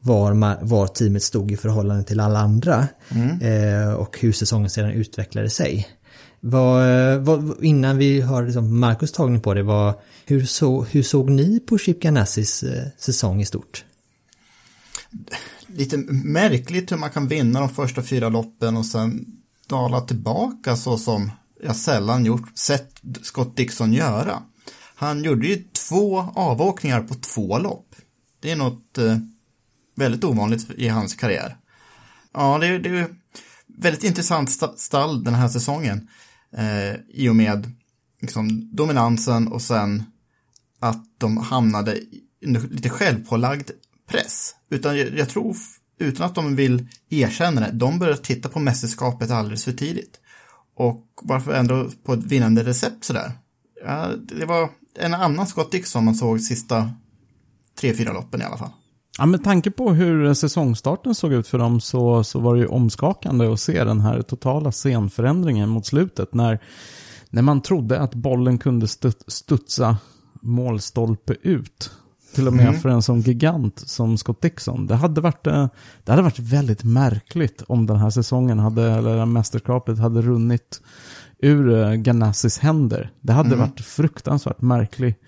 var, var teamet stod i förhållande till alla andra mm. eh, och hur säsongen sedan utvecklade sig. Vad, vad, innan vi har liksom Marcus tagning på det, vad, hur, så, hur såg ni på Chip Ganassis eh, säsong i stort? Lite märkligt hur man kan vinna de första fyra loppen och sen dala tillbaka, så som jag sällan gjort, sett Scott Dixon göra. Han gjorde ju två avåkningar på två lopp. Det är något eh, väldigt ovanligt i hans karriär. Ja, det är ju väldigt intressant st- stall den här säsongen. Eh, i och med liksom dominansen, och sen att de hamnade i lite självpålagd press. Utan jag, jag tror, utan att de vill erkänna det, de börjar titta på mästerskapet alldeles för tidigt. Och varför ändå på ett vinnande recept sådär? Ja, det var en annan Scott Dixon man såg sista tre, fyra loppen i alla fall. Ja, med tanke på hur säsongstarten såg ut för dem så, så var det ju omskakande att se den här totala scenförändringen mot slutet, när, när man trodde att bollen kunde stut, studsa målstolpe ut. Till och med mm. för en sån gigant som Scott Dixon. Det hade, varit, det hade varit väldigt märkligt om den här säsongen hade, eller mästerskapet hade runnit ur Ganassis händer. Det hade mm. varit fruktansvärt märkligt.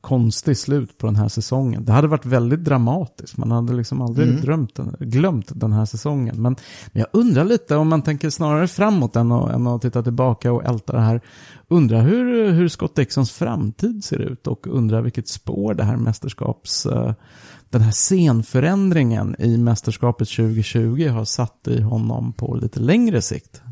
Konstigt slut på den här säsongen. Det hade varit väldigt dramatiskt. Man hade liksom aldrig mm. drömt, glömt den här säsongen. Men, men jag undrar lite, om man tänker snarare framåt än att, än att titta tillbaka och älta det här. Undrar hur, hur Scott Dixons framtid ser ut, och undrar vilket spår det här mästerskaps, den här scenförändringen i mästerskapet tjugohundratjugo har satt i honom på lite längre sikt.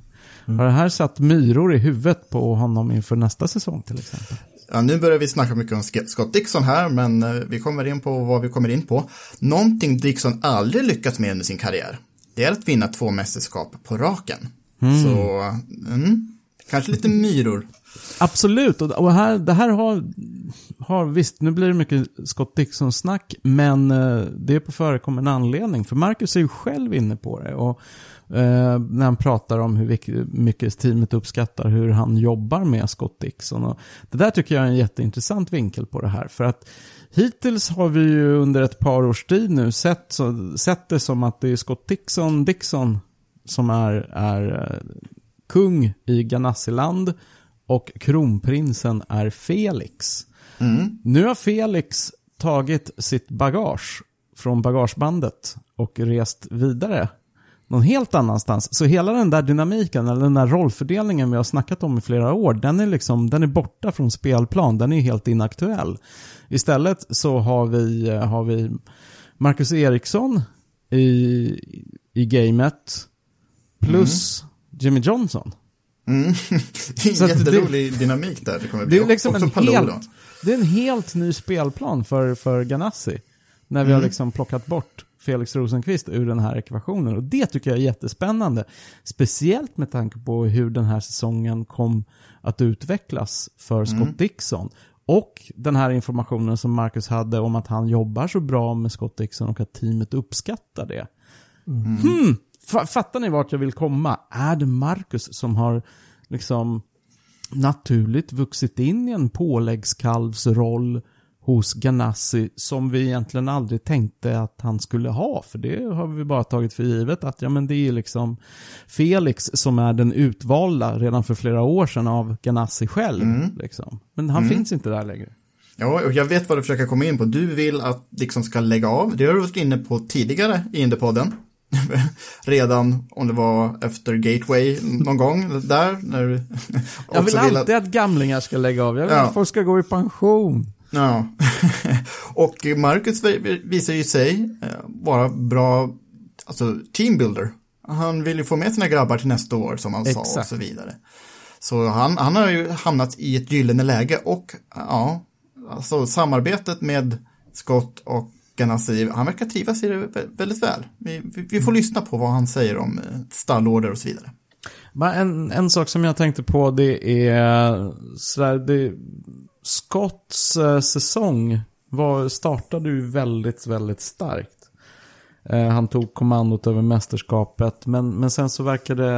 Mm. Har det här satt myror i huvudet på honom inför nästa säsong till exempel? Ja, nu börjar vi snacka mycket om Scott Dixon här, men vi kommer in på vad vi kommer in på. Någonting Dixon aldrig lyckats med under sin karriär, det är att vinna två mästerskap på raken. Mm. Så mm, kanske lite myror. Absolut, och här, det här har, har visst, nu blir det mycket Scott Dixon-snack, men det är på förekommande anledning, för Marcus är ju själv inne på det, och eh, när han pratar om hur mycket teamet uppskattar hur han jobbar med Scott Dixon, och det där tycker jag är en jätteintressant vinkel på det här, för att hittills har vi ju under ett par års tid nu sett, så, sett det som att det är Scott Dixon, Dixon som är, är kung i Ganassiland, och kronprinsen är Felix. Mm. Nu har Felix tagit sitt bagage från bagagebandet och rest vidare någon helt annanstans. Så hela den där dynamiken, eller den där rollfördelningen vi har snackat om i flera år, den är liksom, den är borta från spelplan. Den är helt inaktuell. Istället så har vi, har vi Marcus Eriksson i, i gamet plus mm. Jimmy Johnson. Mm. Det är en jätterolig det, dynamik där det kommer bli. Det är, liksom en helt, det är en helt ny spelplan för, för Ganassi när vi mm. har liksom plockat bort Felix Rosenqvist ur den här ekvationen, och det tycker jag är jättespännande, speciellt med tanke på hur den här säsongen kom att utvecklas för Scott mm. Dixon, och den här informationen som Marcus hade om att han jobbar så bra med Scott Dixon och att teamet uppskattar det. Mm. Hmm. Fattar ni vart jag vill komma? Är det Marcus som har liksom naturligt vuxit in i en påläggskalvsroll hos Ganassi som vi egentligen aldrig tänkte att han skulle ha? För det har vi bara tagit för givet att ja, men det är liksom Felix som är den utvalda redan för flera år sedan av Ganassi själv. Mm. Liksom. Men han mm. finns inte där längre. Ja, och jag vet vad du försöker komma in på. Du vill att liksom ska lägga av. Det har du varit inne på tidigare i Indepodden. Redan om det var efter Gateway någon gång där när jag vill alltid vill att... att gamlingar ska lägga av. Jag vill ja. att folk ska gå i pension. Ja. Och Marcus visar ju sig vara bra, alltså teambuilder. Han vill ju få med sina grabbar till nästa år som han Exakt. sa och så vidare. Så han, han har ju hamnat i ett gyllene läge, och ja, alltså samarbetet med Scott och Ganassi, han verkar trivas i det väldigt väl. Vi, vi, vi får lyssna på vad han säger om stallorder och så vidare. En, en sak som jag tänkte på, det är sådär, det, Scotts säsong var, startade ju väldigt, väldigt starkt. Eh, han tog kommandot över mästerskapet, men, men sen så verkade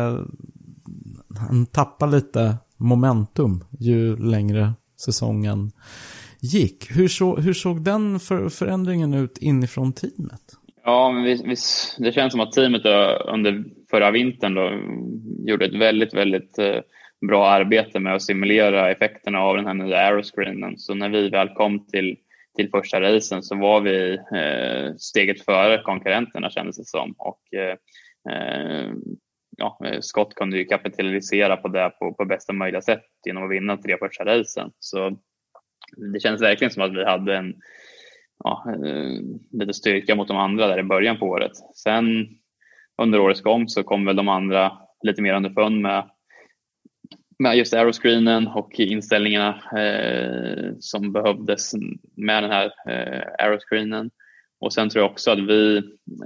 han tappa lite momentum ju längre säsongen gick. Hur, så, hur såg den för, förändringen ut inifrån teamet? Ja, men vi, vi, det känns som att teamet under förra vintern då, gjorde ett väldigt, väldigt bra arbete med att simulera effekterna av den här nya aeroscreenen. Så när vi väl kom till, till första racen så var vi eh, steget före konkurrenterna, kändes det som. Och eh, ja, Scott kunde ju kapitalisera på det på, på bästa möjliga sätt genom att vinna tre första racen. Så det känns verkligen som att vi hade en ja, lite styrka mot de andra där i början på året. Sen under årets gång så kom väl de andra lite mer underfund med, med just aeroscreenen och inställningarna eh, som behövdes med den här eh, aeroscreenen. Och sen tror jag också att vi,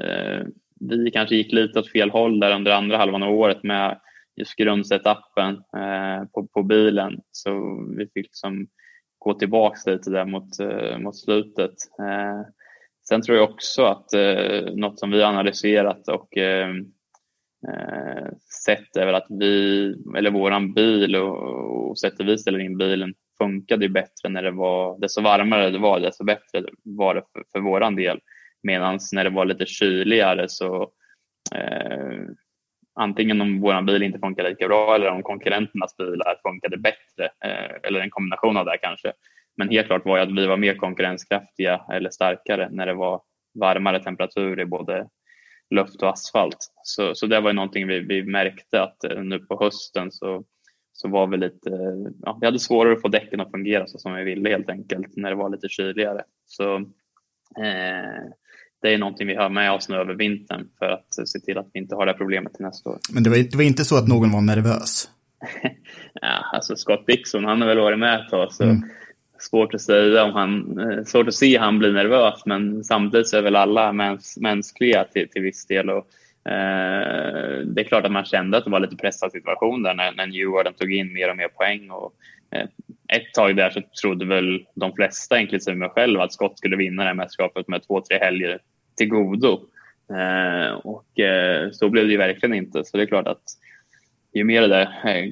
eh, vi kanske gick lite åt fel håll där under andra halvan av året med just grundsetappen eh, på, på bilen. Så vi fick liksom gå tillbaka lite där mot, eh, mot slutet. Eh, sen tror jag också att eh, något som vi analyserat och eh, eh, sett är väl att vi, eller våran bil och, och sättet vi ställer in bilen funkade ju bättre när det var, desto varmare det var, desto bättre var det för, för våran del. Medan när det var lite kyligare så eh, antingen om vår bil inte funkar lika bra eller om konkurrenternas bilar funkade bättre. Eller en kombination av det kanske. Men helt klart var ju att vi var mer konkurrenskraftiga eller starkare när det var varmare temperatur i både luft och asfalt. Så, så det var ju någonting vi, vi märkte att nu på hösten så, så var vi lite... Ja, vi hade svårare att få däcken att fungera så som vi ville helt enkelt när det var lite kyligare. Så... Eh, det är någonting vi har med oss nu över vintern för att se till att vi inte har det problemet till nästa år. Men det var, det var inte så att någon var nervös? Ja, alltså Scott Dixon, han har väl varit med ett tag, så mm. svårt att säga om han, svårt att se han blir nervös, men samtidigt så är väl alla mäns, mänskliga till, till viss del, och eh, det är klart att man kände att det var lite pressad situation där när, när Newarden tog in mer och mer poäng, och eh, ett tag där så trodde väl de flesta, inklusive mig själv, att Scott skulle vinna det här mästerskapet med två, tre helger till godo, eh, och eh, så blev det ju verkligen inte, så det är klart att ju mer det där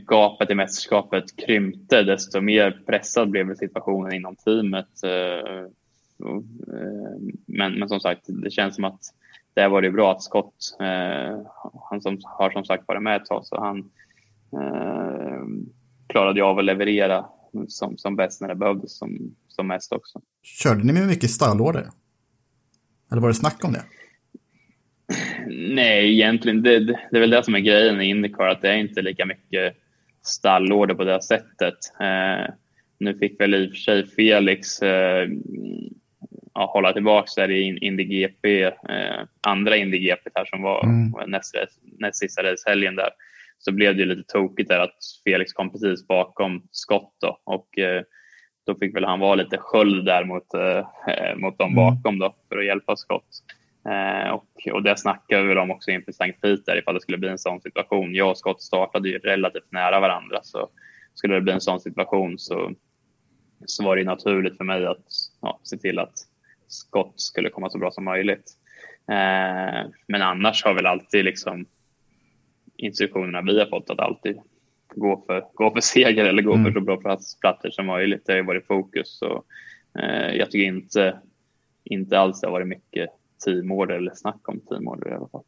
gapet i mästerskapet krympte, desto mer pressad blev situationen inom teamet. Men, men som sagt, det känns som att där var det bra att Scott, han som har som sagt varit med ett tag, så han eh, klarade av att leverera som, som bäst när det behövdes som, som mest också. Körde ni med mycket stallorder? Eller var det snack om det? Nej, egentligen. Det, det, det är väl det som är grejen i IndyCar, att det är inte lika mycket stallorder på det här sättet. Eh, nu fick väl i och för sig Felix eh, ja, hålla tillbaka där i Indy G P, eh, andra Indy G P här som var mm. näst, näst sista racehelgen där. Så blev det ju lite tokigt där att Felix kom precis bakom Scott då, och eh, då fick väl han vara lite sköld där mot, eh, mot dem bakom då för att hjälpa Scott. Eh, och, och det snackade vi väl om också inför Sankt Pete där, ifall det skulle bli en sån situation. Jag och Scott startade ju relativt nära varandra, så skulle det bli en sån situation så, så var det naturligt för mig att ja, se till att Scott skulle komma så bra som möjligt. eh, Men annars har väl alltid liksom instruktionerna vi har fått att alltid gå för, gå för seger eller gå mm. för så bra plats, platser som möjligt. Det har ju varit fokus, och eh, jag tycker inte, inte alls det har varit mycket teamorder eller snack om teamorder i alla fall.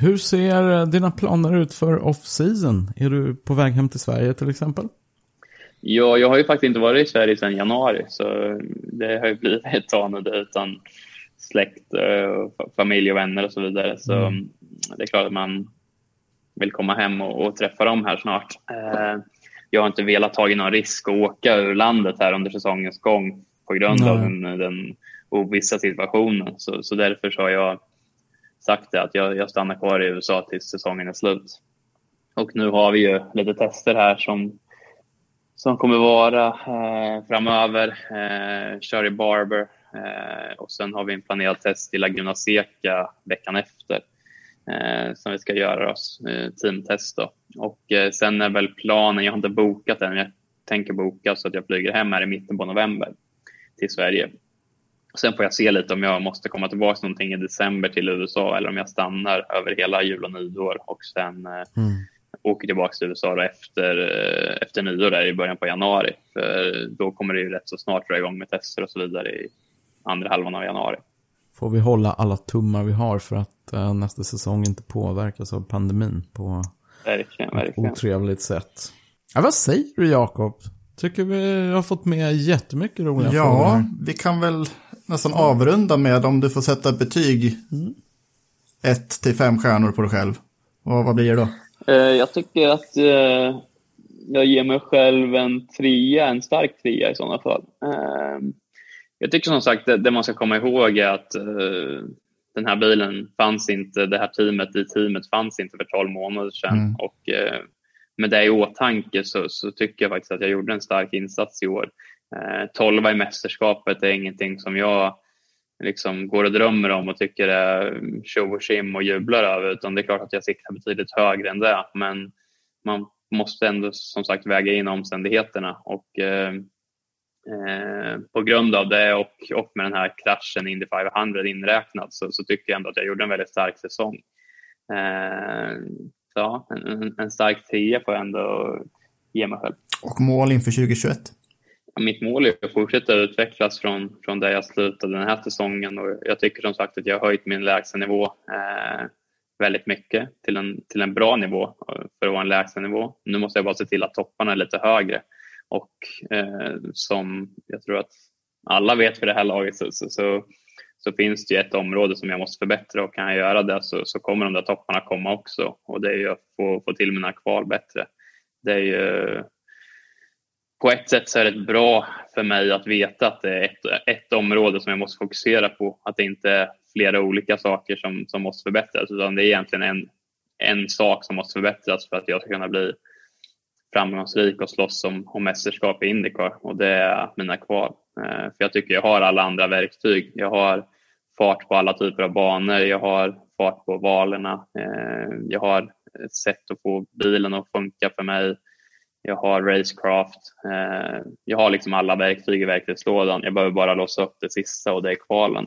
Hur ser dina planer ut för off-season? Är du på väg hem till Sverige till exempel? Ja, jag har ju faktiskt inte varit i Sverige sedan januari, så det har ju blivit ett tag nu utan släkt, familj och vänner och så vidare, så mm. det är klart att man vill komma hem och, och träffa dem här snart. Jag har inte velat ta någon risk att åka ur landet här under säsongens gång på grund mm. av den, den ovissa situationen, så, så därför så har jag sagt det, att jag, jag stannar kvar i U S A tills säsongen är slut. Och nu har vi ju lite tester här som, som kommer vara eh, framöver. Eh, kör i Barber, eh, och sen har vi en planerad test i Laguna Seca veckan efter, eh, som vi ska göra oss eh, teamtest då. Och eh, sen är väl planen, jag har inte bokat än, jag tänker boka så att jag flyger hem här i mitten på november till Sverige. Sen får jag se lite om jag måste komma tillbaka någonting i december till U S A, eller om jag stannar över hela jul och nyår och sen mm. åker tillbaka till U S A efter, efter nyår där i början på januari. För då kommer det ju rätt så snart dra igång med tester och så vidare i andra halvan av januari. Får vi hålla alla tummar vi har för att äh, nästa säsong inte påverkas av pandemin på verkligen, verkligen. ett otrevligt sätt. Ja, vad säger du, Jakob? Tycker vi har fått med jättemycket roliga ja, frågor. Ja, vi kan väl nästan avrunda med om du får sätta betyg ett till fem stjärnor på dig själv. Och vad blir det då? Jag tycker att jag ger mig själv en trea, en stark trea i sådana fall. Jag tycker som sagt att det man ska komma ihåg är att den här bilen fanns inte, det här teamet i teamet fanns inte för tolv månader sedan. Mm. Och med det i åtanke så, så tycker jag faktiskt att jag gjorde en stark insats i år. Tolva i mästerskapet är ingenting som jag liksom går och drömmer om och tycker är show och shim och jublar över, utan det är klart att jag siktar betydligt högre än det, men man måste ändå som sagt väga in omständigheterna, och eh, eh, på grund av det och, och med den här kraschen Indy femhundra inräknad så, så tycker jag ändå att jag gjorde en väldigt stark säsong. eh, ja, en, en stark tio får jag ändå ge mig själv. Och mål inför tjugohundratjugoett? Mitt mål är att fortsätta utvecklas från, från där jag slutade den här säsongen, och jag tycker som sagt att jag har höjt min lägstanivå eh, väldigt mycket till en, till en bra nivå för att vara en lägstanivå. Nu måste jag bara se till att topparna är lite högre, och eh, som jag tror att alla vet för det här laget så, så, så, så finns det ju ett område som jag måste förbättra, och kan jag göra det så, så kommer de där topparna komma också, och det är ju att få, få till mina kval bättre. Det är ju på ett sätt så är det bra för mig att veta att det är ett, ett område som jag måste fokusera på. Att det inte är flera olika saker som, som måste förbättras, utan det är egentligen en, en sak som måste förbättras för att jag ska kunna bli framgångsrik och slåss om, om mästerskap i Indycar, och det är mina kval. För jag tycker jag har alla andra verktyg. Jag har fart på alla typer av banor, jag har fart på valerna, jag har ett sätt att få bilen att funka för mig, jag har racecraft, jag har liksom alla verktyg i verktygslådan. Jag behöver bara låsa upp det sista, och det är kvalen.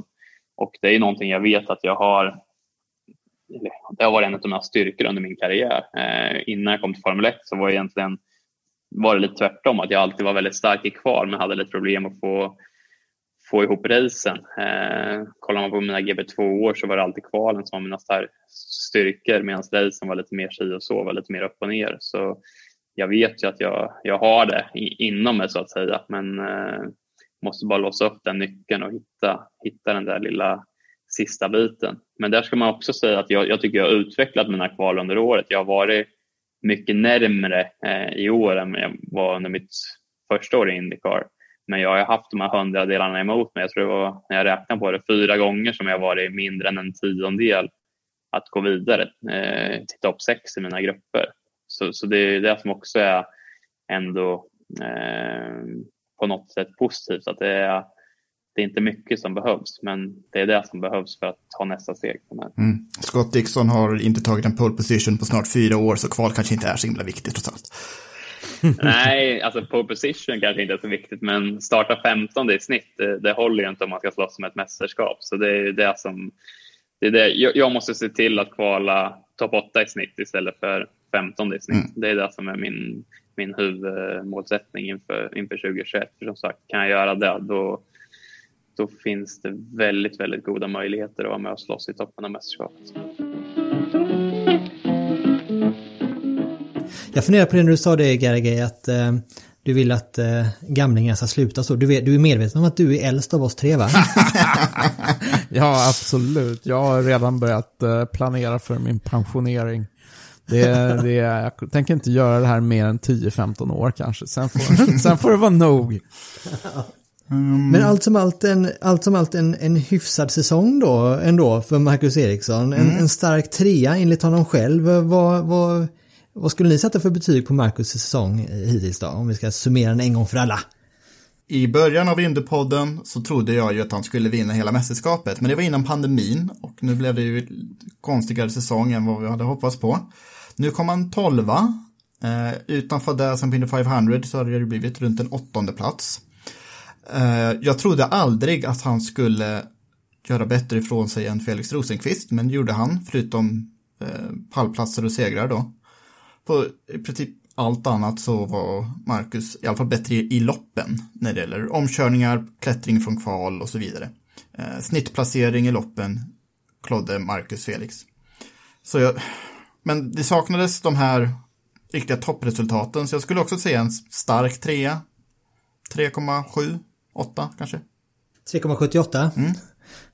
Och det är någonting jag vet att jag har, det har varit en av mina styrkor under min karriär. Innan jag kom till Formel ett så var jag egentligen var det lite tvärtom, att jag alltid var väldigt stark i kval men hade lite problem att få få ihop racen. Eh, kollar man på mina G B två år så var det alltid kvalen som var mina star- styrkor, medan racen var lite mer si och så, var lite mer upp och ner. Så jag vet ju att jag, jag har det i, inom mig så att säga, men eh, måste bara låsa upp den nyckeln och hitta, hitta den där lilla sista biten. Men där ska man också säga att jag, jag tycker jag har utvecklat mina kval under året. Jag har varit mycket närmare eh, i år än jag var under mitt första år i IndyCar. Men jag har haft de här hundradelarna emot mig. Jag tror det var, när jag räknar på det, fyra gånger som jag varit mindre än en tiondel att gå vidare eh, till topp sex i mina grupper. Så, så det är det som också är ändå eh, på något sätt positivt. Att det, är, det är inte mycket som behövs, men det är det som behövs för att ta nästa steg. Mm. Scott Dixon har inte tagit en pole position på snart fyra år, så kval kanske inte är så himla viktigt trots allt. Nej, alltså pole position kanske inte är så viktigt, men starta femton i snitt, det, det håller ju inte om man ska slåss som ett mästerskap. Så det är det som det är det. Jag, jag måste se till att kvala topp åtta i snitt istället för femton i snitt. Mm. Det är det som är min, min huvudmålsättning inför, inför tjugohundratjugoett. För som sagt, kan jag göra det, då, då finns det väldigt, väldigt goda möjligheter att vara med och slåss i toppen av mästerskapet. Jag funderar på det när du sa det, Gergej, att eh, du vill att eh, gamlingar ska sluta så. Du, vet, du är medveten om att du är äldst av oss tre, va? Ja, absolut. Jag har redan börjat eh, planera för min pensionering. Det, det, jag tänker inte göra det här mer än tio femton år kanske. Sen får, sen får det vara nog. Mm. Men allt som allt, en, allt, som allt en, en hyfsad säsong då ändå för Marcus Eriksson. En, mm. en stark trea enligt honom själv. Vad... vad Vad skulle ni sätta för betyg på Marcus säsong hittills då, om vi ska summera den en gång för alla? I början av Indepodden så trodde jag ju att han skulle vinna hela mästerskapet, men det var innan pandemin och nu blev det ju konstigare säsong än vad vi hade hoppats på. Nu kom han tolva. Eh, utanför det som på Indy femhundra så hade det blivit runt en åttonde plats. Eh, jag trodde aldrig att han skulle göra bättre ifrån sig än Felix Rosenqvist, men gjorde han, förutom eh, pallplatser och segrar då. På i princip allt annat så var Marcus i alla fall bättre i loppen när det gäller omkörningar, klättring från kval och så vidare. Eh, snittplacering i loppen klodde Marcus Felix. Så jag, men det saknades de här riktiga toppresultaten, så jag skulle också säga en stark trea. tre komma sju åtta kanske. tre komma sjuttioåtta? Mm.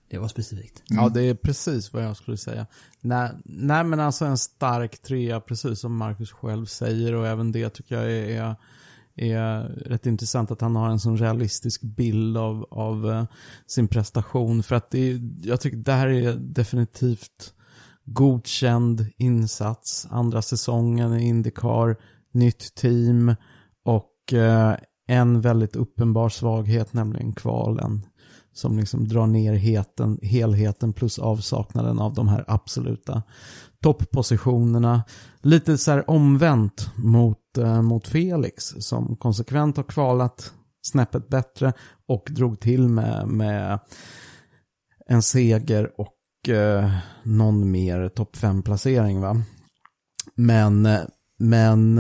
Det var specifikt. Mm. Ja, det är precis vad jag skulle säga. Nej, nej, men alltså en stark trea, precis som Marcus själv säger, och även det tycker jag är, är, är rätt intressant att han har en sån realistisk bild av, av uh, sin prestation, för att det, jag tycker det här är definitivt godkänd insats. Andra säsongen i IndyCar, nytt team och uh, en väldigt uppenbar svaghet, nämligen kvalen, som liksom drar ner heten, helheten plus avsaknaden av de här absoluta topppositionerna. Lite så här omvänt mot, eh, mot Felix, som konsekvent har kvalat snäppet bättre och drog till med, med en seger och eh, någon mer topp fem placering, va? Men... Eh, Men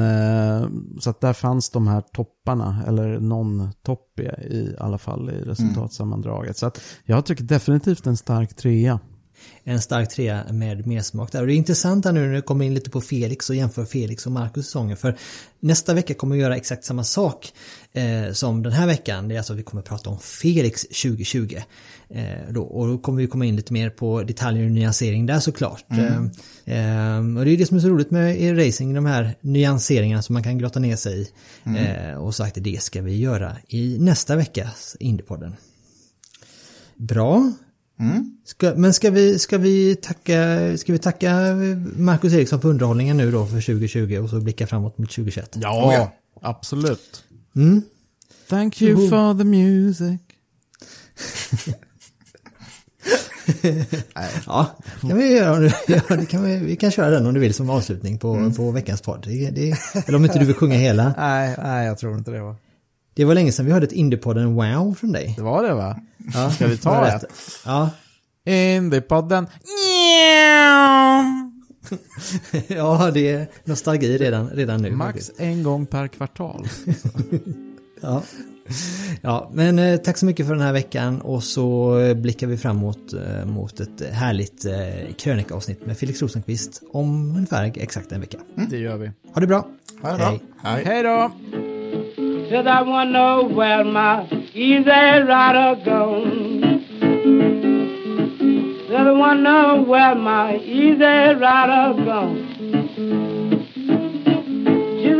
så att där fanns de här topparna, eller någon topp i alla fall i resultatsammandraget. Mm. Så att jag tycker definitivt en stark trea. En stark trea med mer smak där. Och det är intressant här nu när du kommer in lite på Felix och jämför Felix och Marcus säsonger. För nästa vecka kommer vi göra exakt samma sak eh, som den här veckan. Det är alltså att vi kommer prata om Felix tjugohundratjugo. Eh, då, och då kommer vi komma in lite mer på detaljer och nyansering där såklart. Mm. Eh, och det är det som är så roligt med racing, de här nyanseringarna som man kan grotta ner sig i. Mm. Eh, och så att det ska vi göra i nästa veckas Indepodden. Bra. Mm. Ska, men ska vi, ska, vi tacka, ska vi tacka Marcus Eriksson för underhållningen nu då för tjugo tjugo och så blicka framåt mot tjugo tjugoett? Ja, okay. Absolut. Mm. Thank you Boom. For the music. Ja, kan vi göra nu. Ja, det kan vi, vi kan köra den om du vill som avslutning på, mm. på veckans podd. Det, det, eller om inte du vill sjunga hela. Nej, nej, jag tror inte det var. Det var länge sedan vi hörde ett Indepodden wow från dig. Det var det, va? Ja. Ska vi ta det? Ja. Indepodden. Ja, det är nostalgi redan, redan nu. Max en gång per kvartal. Ja. Ja, men eh, tack så mycket för den här veckan och så eh, blickar vi framåt eh, mot ett härligt eh, krönika-avsnitt med Felix Rosenqvist om ungefär exakt en vecka. Mm. Det gör vi. Ha det bra. Ha det bra. Hej. Hej. Hej då. Did I want to know where my easy rider gone? Did I want to know where my easy rider gone? She's